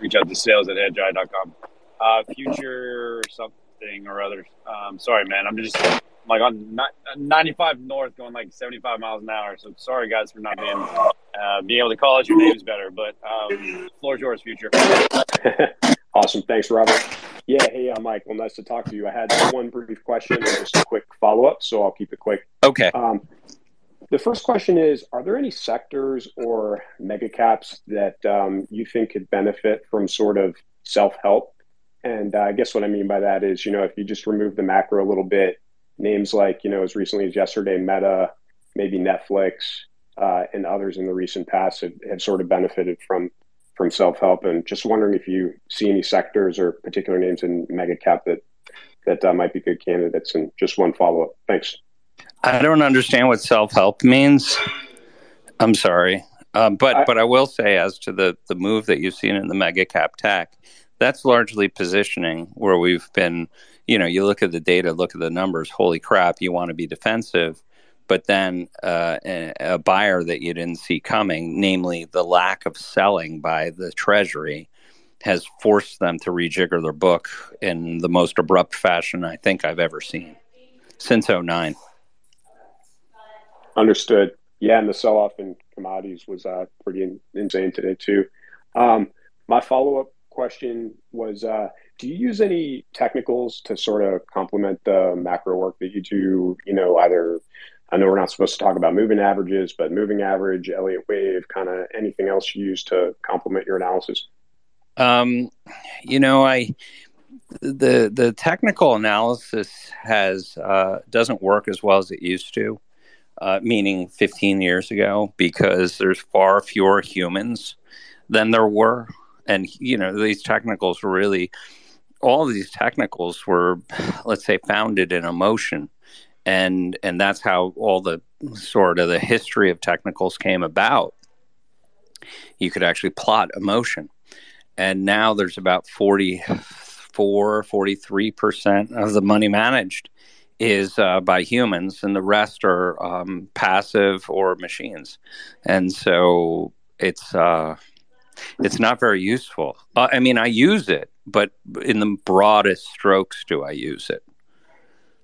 reach out to sales@hedgeye.com. Future something or other. Sorry, man. I'm just on 95 north going 75 miles an hour. So sorry, guys, for not being... being able to call out your names better, but floor's yours, Future. Awesome. Thanks, Robert. Yeah, hey, Mike. Well, nice to talk to you. I had one brief question and just a quick follow-up, so I'll keep it quick. Okay. The first question is, are there any sectors or mega caps that you think could benefit from sort of self-help? And I guess what I mean by that is, if you just remove the macro a little bit, names like, as recently as yesterday, Meta, maybe Netflix, and others in the recent past had sort of benefited from self-help, and just wondering if you see any sectors or particular names in mega cap that might be good candidates. And just one follow-up. Thanks. I don't understand what self-help means. I'm sorry. But I will say, as to the move that you've seen in the mega cap tech, that's largely positioning where we've been. You know, you look at the data, look at the numbers. Holy crap! You want to be defensive, but then a buyer that you didn't see coming, namely the lack of selling by the Treasury, has forced them to rejigger their book in the most abrupt fashion I think I've ever seen since 2009. Understood. Yeah, and the sell-off in commodities was pretty insane today too. My follow-up question was, do you use any technicals to sort of complement the macro work that you do? You know, either, I know we're not supposed to talk about moving averages, but moving average, Elliott Wave, kind of anything else you use to complement your analysis? You know, the technical analysis has doesn't work as well as it used to. Meaning 15 years ago, because there's far fewer humans than there were. And, you know, these technicals were really, all of these technicals were, let's say, founded in emotion. And that's how all the sort of the history of technicals came about. You could actually plot emotion. And now there's about 43% of the money managed is by humans, and the rest are passive or machines. And so it's not very useful. I mean, I use it, but in the broadest strokes do I use it.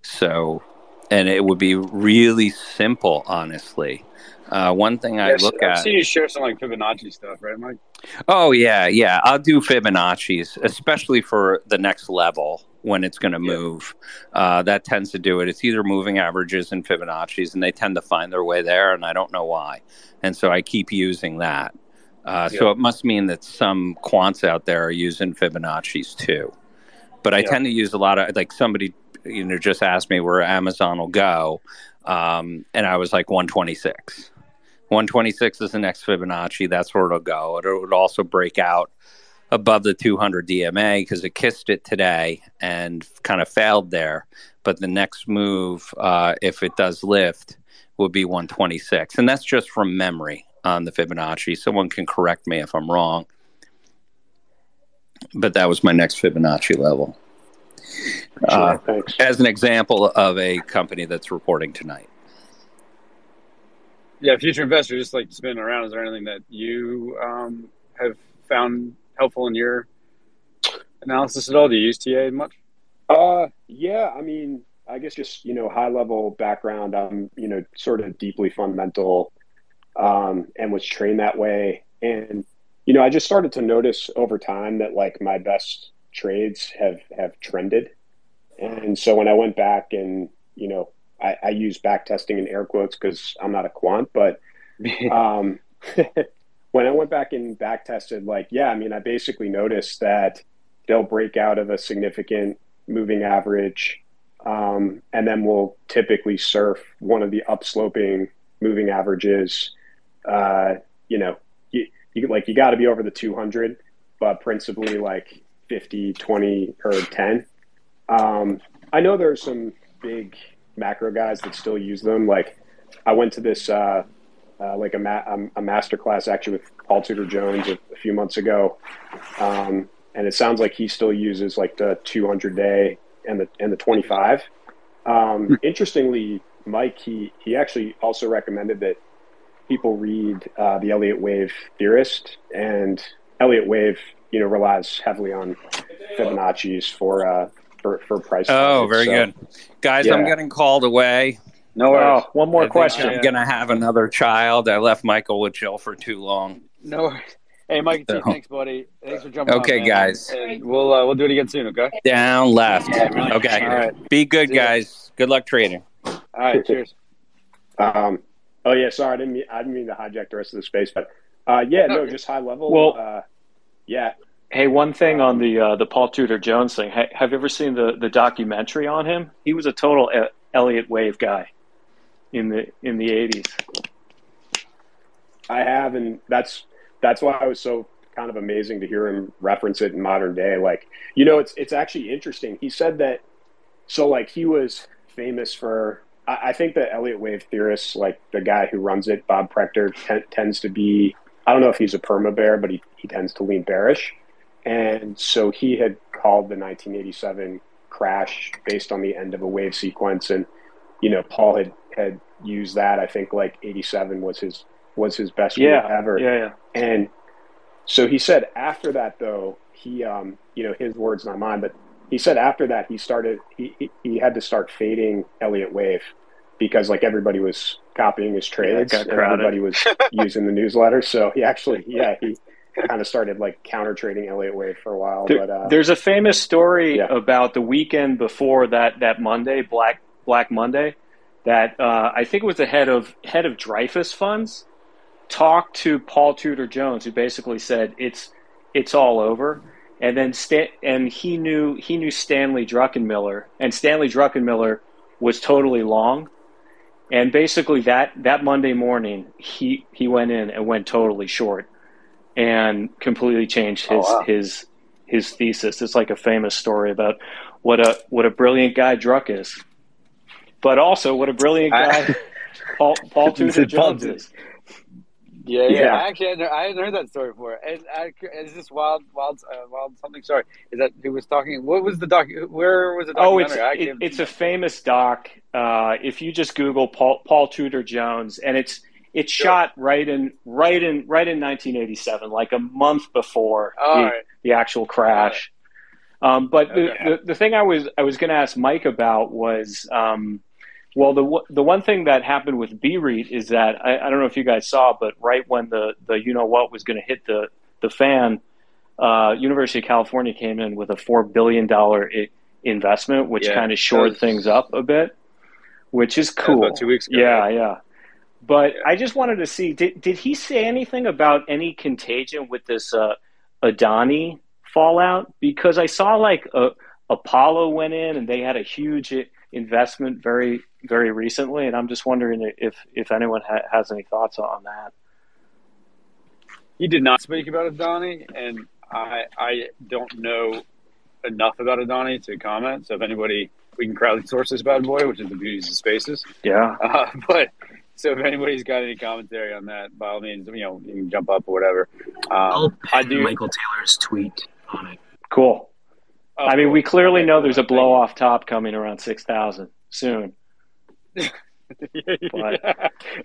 So, and it would be really simple, honestly. One thing I look at. I've seen you share some like Fibonacci stuff, right, Mike? Oh, yeah. I'll do Fibonacci's, especially for the next level when it's going to move. That tends to do it. It's either moving averages and Fibonacci's, and they tend to find their way there, and I don't know why. And so I keep using that. So it must mean that some quants out there are using Fibonacci's too. But I tend to use a lot of, like, somebody, you know, just asked me where Amazon will go, and I was like 126. 126 is the next Fibonacci. That's where it'll go. It would also break out above the 200 DMA because it kissed it today and kind of failed there. But the next move, if it does lift, will be 126. And that's just from memory on the Fibonacci. Someone can correct me if I'm wrong. But that was my next Fibonacci level. Sure, as an example of a company that's reporting tonight. Yeah, future investors, just like spinning around, is there anything that you have found helpful in your analysis at all? Do you use TA much? Yeah, I mean, I guess just, you know, high level background. I'm, you know, sort of deeply fundamental and was trained that way. And, you know, I just started to notice over time that like my best trades have trended. And so when I went back and, you know, I use back testing in air quotes because I'm not a quant, but when I went back and back tested, like, yeah, I mean, I basically noticed that they'll break out of a significant moving average, and then we'll typically surf one of the upsloping moving averages. You know, you got to be over the 200, but principally like 50, 20, or 10. I know there's some big macro guys that still use them. Like I went to this like a masterclass actually with Paul Tudor Jones a few months ago, and it sounds like he still uses like the 200-day and the 25. Interestingly, Mike, he actually also recommended that people read the Elliott Wave Theorist, and Elliott Wave, you know, relies heavily on Fibonacci's for price. Oh, very good, guys. Yeah. I'm getting called away. No, well, one more question. I'm going to have another child. I left Michael with Jill for too long. No. Hey, Mike T, thanks, buddy. Thanks for jumping on. Okay, guys. And we'll do it again soon, okay? Down left. Yeah, really. Okay. All right. Be good, guys. Good luck trading. All right, cheers. Oh, yeah, sorry. I didn't mean to hijack the rest of the space, but just high level. Well, yeah. Hey, one thing on the Paul Tudor Jones thing. Hey, have you ever seen the documentary on him? He was a total Elliott Wave guy. In the 80s, I have, and that's why I was so kind of amazing to hear him reference it in modern day. Like, you know, it's actually interesting. He said that, so like he was famous for I think the Elliott wave theorists, like the guy who runs it, Bob Prechter, tends to be, I don't know if he's a perma bear, but he tends to lean bearish. And so he had called the 1987 crash based on the end of a wave sequence. And, you know, Paul had used that. I think like 87 was his best wave ever. Yeah. And so he said after that, though, he, you know, his words, not mine, but he said after that, he had to start fading Elliott wave because like everybody was copying his trades. Yeah, everybody was using the newsletter. So he actually, he kind of started like counter trading Elliott wave for a while. There's a famous story about the weekend before that Monday, Black Monday, that I think it was the head of Dreyfus Funds talked to Paul Tudor Jones, who basically said it's all over. And then he knew Stanley Druckenmiller, and Stanley Druckenmiller was totally long. And basically that Monday morning, he went in and went totally short and completely changed his thesis. It's like a famous story about what a brilliant guy Druck is, but also what a brilliant guy Paul Tudor Jones is. Yeah. I hadn't heard that story before. And it's this wild something story. Is that who was talking? What was the doc? Where was the documentary? It's a famous doc. If you just Google Paul Tudor Jones, and it's shot right in 1987, like a month before the actual crash. Right. The thing I was going to ask Mike about was. Well, the one thing that happened with BREIT is that, I don't know if you guys saw, but right when the you-know-what was going to hit the fan, University of California came in with a $4 billion investment, which kind of shored things up a bit, which is cool. About 2 weeks ago. Yeah. But I just wanted to see, did he say anything about any contagion with this Adani fallout? Because I saw, like, Apollo went in and they had a huge investment very, very recently, and I'm just wondering if anyone has any thoughts on that. He did not speak about Adani, and I don't know enough about Adani to comment. So if anybody, we can crowdsource this bad boy, which is the beauties of spaces. Yeah. But so if anybody's got any commentary on that, by all means, you know, you can jump up or whatever. I'll pin Michael Taylor's tweet on it. Cool. I mean, we clearly know there's a blow-off top coming around 6,000 soon.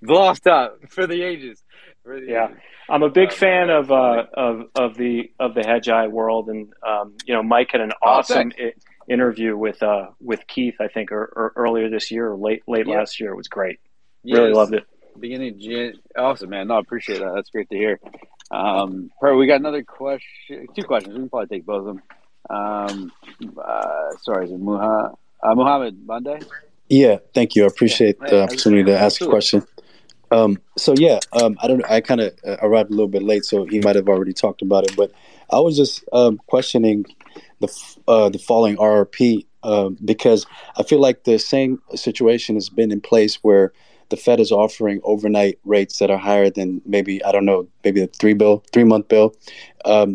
Blow-off top for the ages. I'm a big fan of the hedge-eye world, and you know, Mike had an awesome interview with Keith, I think, or earlier this year or late last year. It was great. Really loved it. Awesome, man. No, I appreciate that. That's great to hear. We got another question, 2 questions. We can probably take both of them. Sorry, is it Muhammad Monday? Yeah, thank you. I appreciate the opportunity to ask a question. I don't know. I kind of arrived a little bit late, so he might have already talked about it. But I was just questioning the falling RRP because I feel like the same situation has been in place where the Fed is offering overnight rates that are higher than maybe the 3-month bill.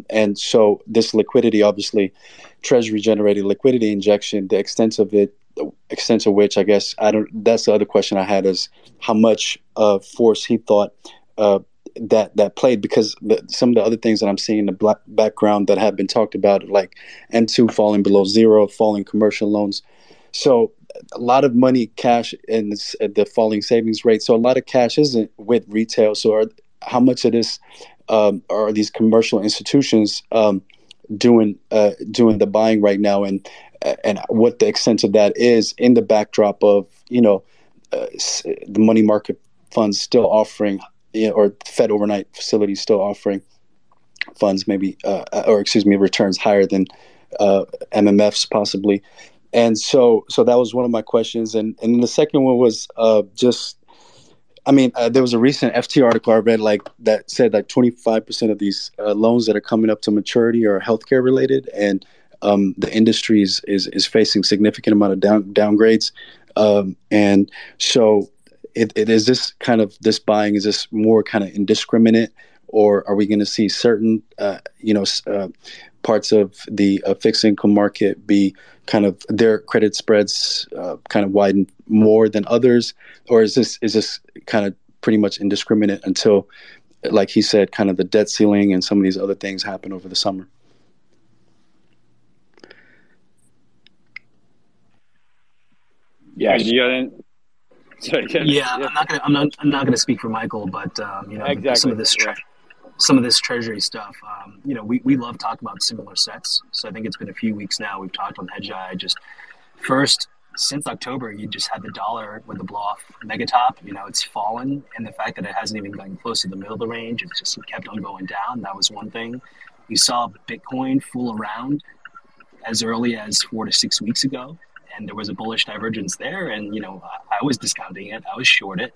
And so this liquidity, obviously, Treasury generated liquidity injection, the extent of which I guess that's the other question I had is how much force he thought that played, because some of the other things that I'm seeing in the background that have been talked about, like M2 falling below zero, falling commercial loans. So a lot of money, cash, and the falling savings rate. So a lot of cash isn't with retail. So how much of this are these commercial institutions doing the buying right now, and what the extent of that is in the backdrop of, you know, the money market funds still offering, you know, or Fed overnight facilities still offering funds returns higher than MMFs possibly. And so that was one of my questions. And the second one was there was a recent FT article I read that said that 25% of these loans that are coming up to maturity are healthcare related. And the industry is facing significant amount of downgrades. And so it is this kind of this buying, is this more kind of indiscriminate, or are we going to see certain parts of the fixed income market be kind of their credit spreads kind of widen more than others? Or is this kind of pretty much indiscriminate until, like he said, kind of the debt ceiling and some of these other things happen over the summer? Yeah, you got it. Yeah, I'm not gonna speak for Michael, but exactly. some of this Treasury stuff. We love talking about similar sets. So I think it's been a few weeks now we've talked on Hedgeye. Just first, since October, you just had the dollar with the blow off mega top. It's fallen, and the fact that it hasn't even gotten close to the middle of the range, it's just kept on going down. That was one thing. We saw Bitcoin fool around as early as 4 to 6 weeks ago. And there was a bullish divergence there. And, I was discounting it. I was short it.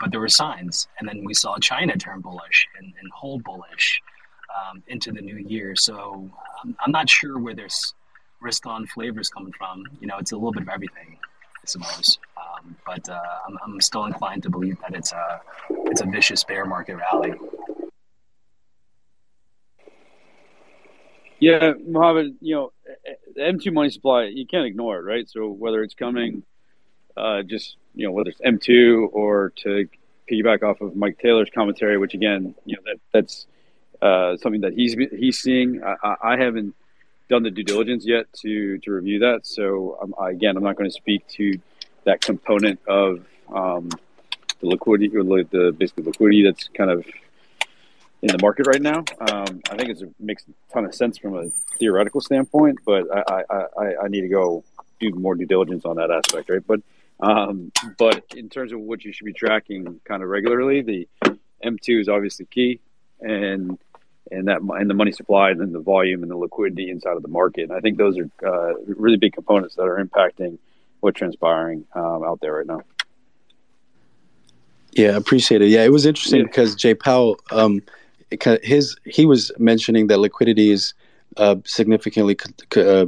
But there were signs. And then we saw China turn bullish and hold bullish into the new year. So I'm not sure where this risk-on flavor is coming from. It's a little bit of everything, I suppose. But I'm still inclined to believe that it's a vicious bear market rally. Yeah, Mohammed, the M2 money supply, you can't ignore it, right? So whether it's coming whether it's M2 or to piggyback off of Mike Taylor's commentary, which again, that's something that he's seeing. I haven't done the due diligence yet to review that. So I'm not going to speak to that component of the liquidity or basically liquidity that's kind of in the market right now. I think it makes a ton of sense from a theoretical standpoint, but I need to go do more due diligence on that aspect, right? But in terms of what you should be tracking kind of regularly, the M2 is obviously key, and the money supply, and then the volume and the liquidity inside of the market. And I think those are really big components that are impacting what's transpiring out there right now. Yeah, appreciate it. Yeah, it was interesting because Jay Powell, he was mentioning that liquidity is significantly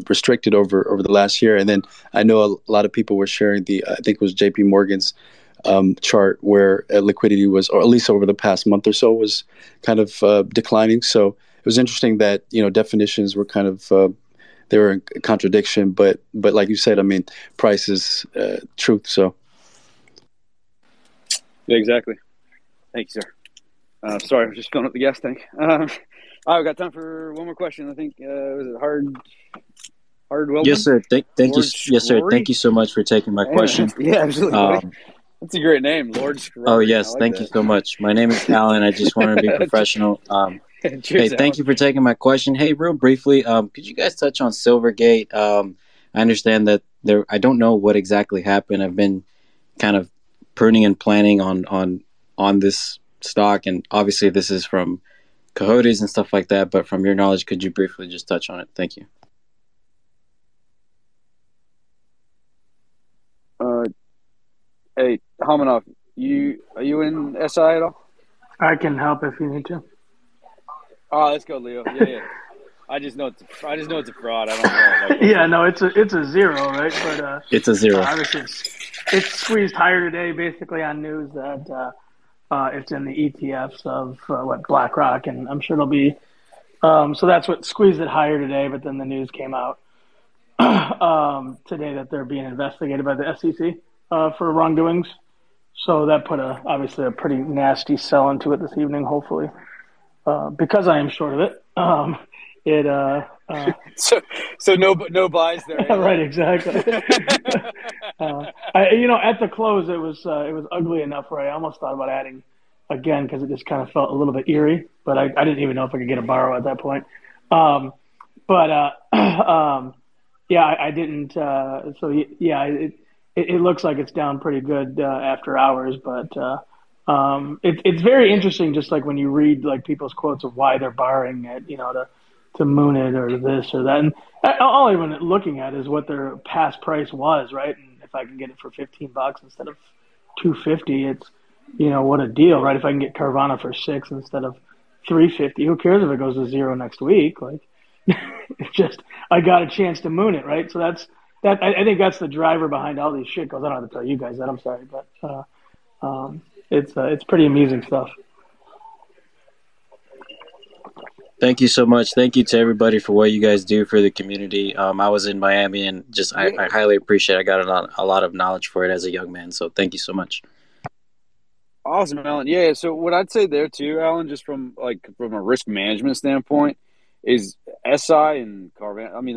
restricted over the last year. And then I know a lot of people were sharing I think it was JP Morgan's chart where liquidity was, or at least over the past month or so, was kind of declining. So it was interesting that, definitions were kind of, they were in contradiction, but like you said, price is truth. So. Yeah, exactly. Thank you, sir. Sorry, I'm just filling up the gas tank. I've got time for one more question. I think was it Hardwell? Yes, sir. Thank you. Yes, sir. Thank you so much for taking my question. Yeah, absolutely. That's a great name, Lord. Oh yes, like thank you so much. My name is Alan. I just wanted to be professional. Cheers, hey, thank you for taking my question. Hey, real briefly, could you guys touch on Silvergate? I understand that I don't know what exactly happened. I've been kind of pruning and planning on this stock, and obviously this is from cohorts and stuff like that, but from your knowledge, could you briefly just touch on it? Thank you. Hey, Hamanov, are you in SI at all? I can help if you need to. Oh, let's go, Leo. Yeah. I just know it's a fraud. I don't know. Yeah, no, it's a zero, right? But it's a zero. Obviously, it's squeezed higher today, basically on news that it's in the ETFs of BlackRock, and I'm sure it'll be. So that's what squeezed it higher today. But then the news came out today that they're being investigated by the SEC for wrongdoings. So that put obviously a pretty nasty sell into it this evening. Hopefully, because I am short of it. So no buys there. Right, exactly. At the close it was ugly enough where I almost thought about adding again because it just kind of felt a little bit eerie. But I didn't even know if I could get a borrow at that point. I didn't. It looks like it's down pretty good after hours, but. It's very interesting, just like when you read like people's quotes of why they're borrowing it, to moon it or this or that. And all I'm looking at is what their past price was, right? And if I can get it for $15 instead of $2.50, it's what a deal, right? If I can get Carvana for $6 instead of $3.50, who cares if it goes to zero next week? Like, it's just I got a chance to moon it, right? So that's that. I think that's the driver behind all these shit goes. I don't have to tell you guys that. I'm sorry, but. It's pretty amazing stuff. Thank you so much. Thank you to everybody for what you guys do for the community. I was in Miami and just I highly appreciate it. I got a lot of knowledge for it as a young man. So thank you so much. Awesome, Alan. Yeah, so what I'd say there too, Alan, just from a risk management standpoint, is SI and Carvana, I mean,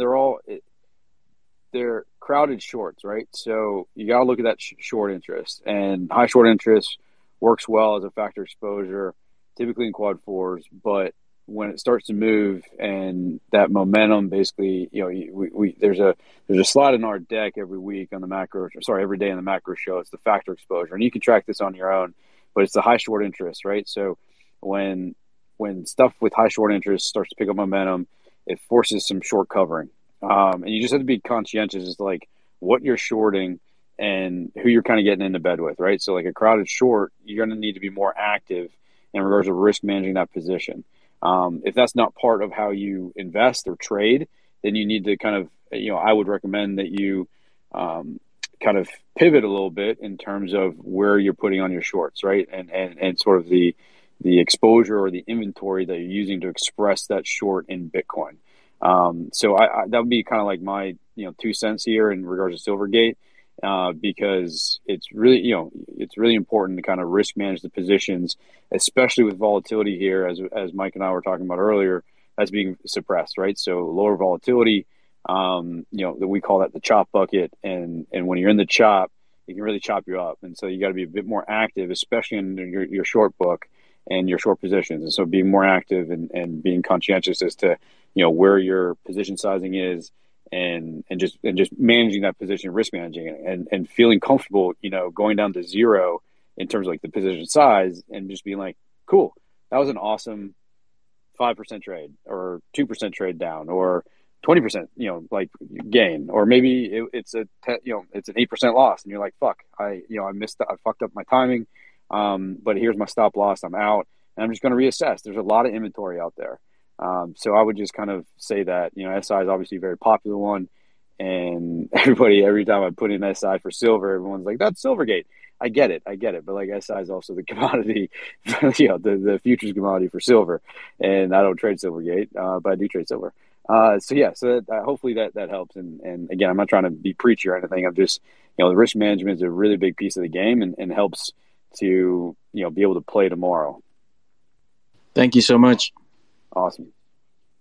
they're crowded shorts, right? So you got to look at that short interest. And high short interest works well as a factor exposure, typically in quad fours, but when it starts to move and that momentum, basically, you know, there's a slide in our deck every week on the macro. Sorry, every day on the macro show. It's the factor exposure, and you can track this on your own. But it's the high short interest, right? So when stuff with high short interest starts to pick up momentum, it forces some short covering, and you just have to be conscientious as to like what you're shorting and who you're kind of getting into bed with, right? So like a crowded short, you're going to need to be more active in regards to risk managing that position. If that's not part of how you invest or trade, then you need to kind of, you know, I would recommend that you kind of pivot a little bit in terms of where you're putting on your shorts, right? And sort of the exposure or the inventory that you're using to express that short in Bitcoin. So that would be kind of like my, you know, 2 cents here in regards to Silvergate, because it's really, you know, it's really important to kind of risk manage the positions, especially with volatility here, as Mike and I were talking about earlier, that's being suppressed, right? So lower volatility, you know, we call that the chop bucket. And when you're in the chop, it can really chop you up. And so you got to be a bit more active, especially in your short book and your short positions. And so being more active and being conscientious as to, you know, where your position sizing is, and just managing that position, risk managing it, and feeling comfortable, you know, going down to zero in terms of like the position size and just being like, cool, that was an awesome 5% trade or 2% trade down or 20%, you know, like gain, or maybe it's an 8% loss and you're like, fuck, I fucked up my timing, but here's my stop loss, I'm out and I'm just going to reassess. There's a lot of inventory out there. So I would just kind of say that, you know, SI is obviously a very popular one, and every time I put in SI for silver, everyone's like, that's Silvergate. I get it. But like SI is also the commodity, you know, the futures commodity for silver, and I don't trade Silvergate, but I do trade silver. So hopefully that helps. And again, I'm not trying to be preachy or anything. I'm just, you know, the risk management is a really big piece of the game and helps to, you know, be able to play tomorrow. Thank you so much. Awesome.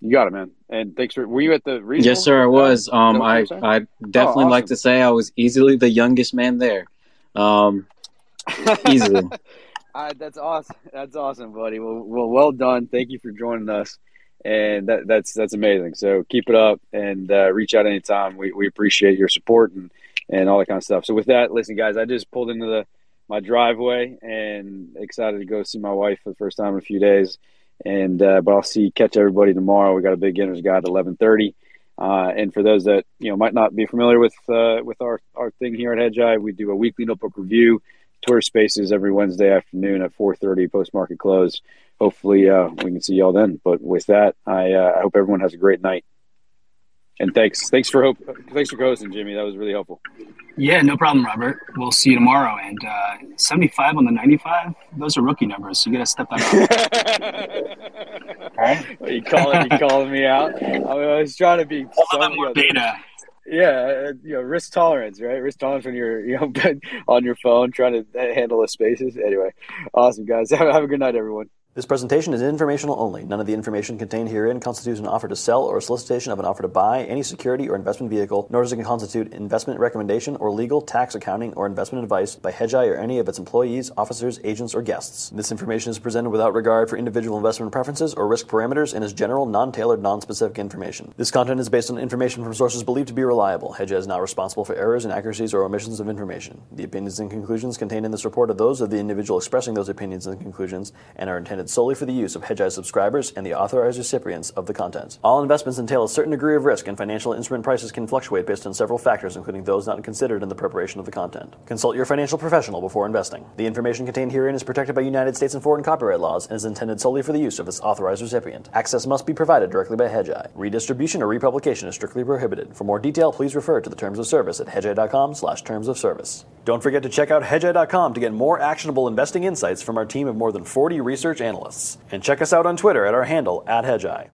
You got it, man. And thanks for, were you at the regional? Yes, sir, I was. I definitely like to say I was easily the youngest man there. Easily. All right, that's awesome. That's awesome, buddy. Well done. Thank you for joining us. And that's amazing. So keep it up and reach out anytime. We appreciate your support and all that kind of stuff. So with that, listen, guys, I just pulled into my driveway and excited to go see my wife for the first time in a few days. And but I'll catch everybody tomorrow. We got a big Beginner's Guide at 11:30. And for those that, you know, might not be familiar with our thing here at Hedgeye, we do a weekly notebook review, Twitter Spaces every Wednesday afternoon at 4:30 post market close. Hopefully we can see y'all then. But with that, I hope everyone has a great night. And thanks for hosting, Jimmy. That was really helpful. Yeah, no problem, Robert. We'll see you tomorrow. And 75 on the 95, those are rookie numbers, so you got to step that up. All right? Well, you calling me out? I was trying to be more beta. Yeah, you know, risk tolerance, right? Risk tolerance when you're, you know, on your phone trying to handle the spaces. Anyway, awesome, guys. Have a good night, everyone. This presentation is informational only. None of the information contained herein constitutes an offer to sell or a solicitation of an offer to buy any security or investment vehicle, nor does it constitute investment recommendation or legal, tax, accounting, or investment advice by Hedgeye or any of its employees, officers, agents, or guests. This information is presented without regard for individual investment preferences or risk parameters and is general, non-tailored, non-specific information. This content is based on information from sources believed to be reliable. Hedgeye is not responsible for errors, inaccuracies, or omissions of information. The opinions and conclusions contained in this report are those of the individual expressing those opinions and conclusions and are intended solely for the use of Hedgeye subscribers and the authorized recipients of the content. All investments entail a certain degree of risk, and financial instrument prices can fluctuate based on several factors, including those not considered in the preparation of the content. Consult your financial professional before investing. The information contained herein is protected by United States and foreign copyright laws and is intended solely for the use of its authorized recipient. Access must be provided directly by Hedgeye. Redistribution or republication is strictly prohibited. For more detail, please refer to the terms of service at hedgeye.com/terms-of-service. Don't forget to check out HedgeEye.com to get more actionable investing insights from our team of more than 40 research analysts. And check us out on Twitter at our handle, @HedgeEye.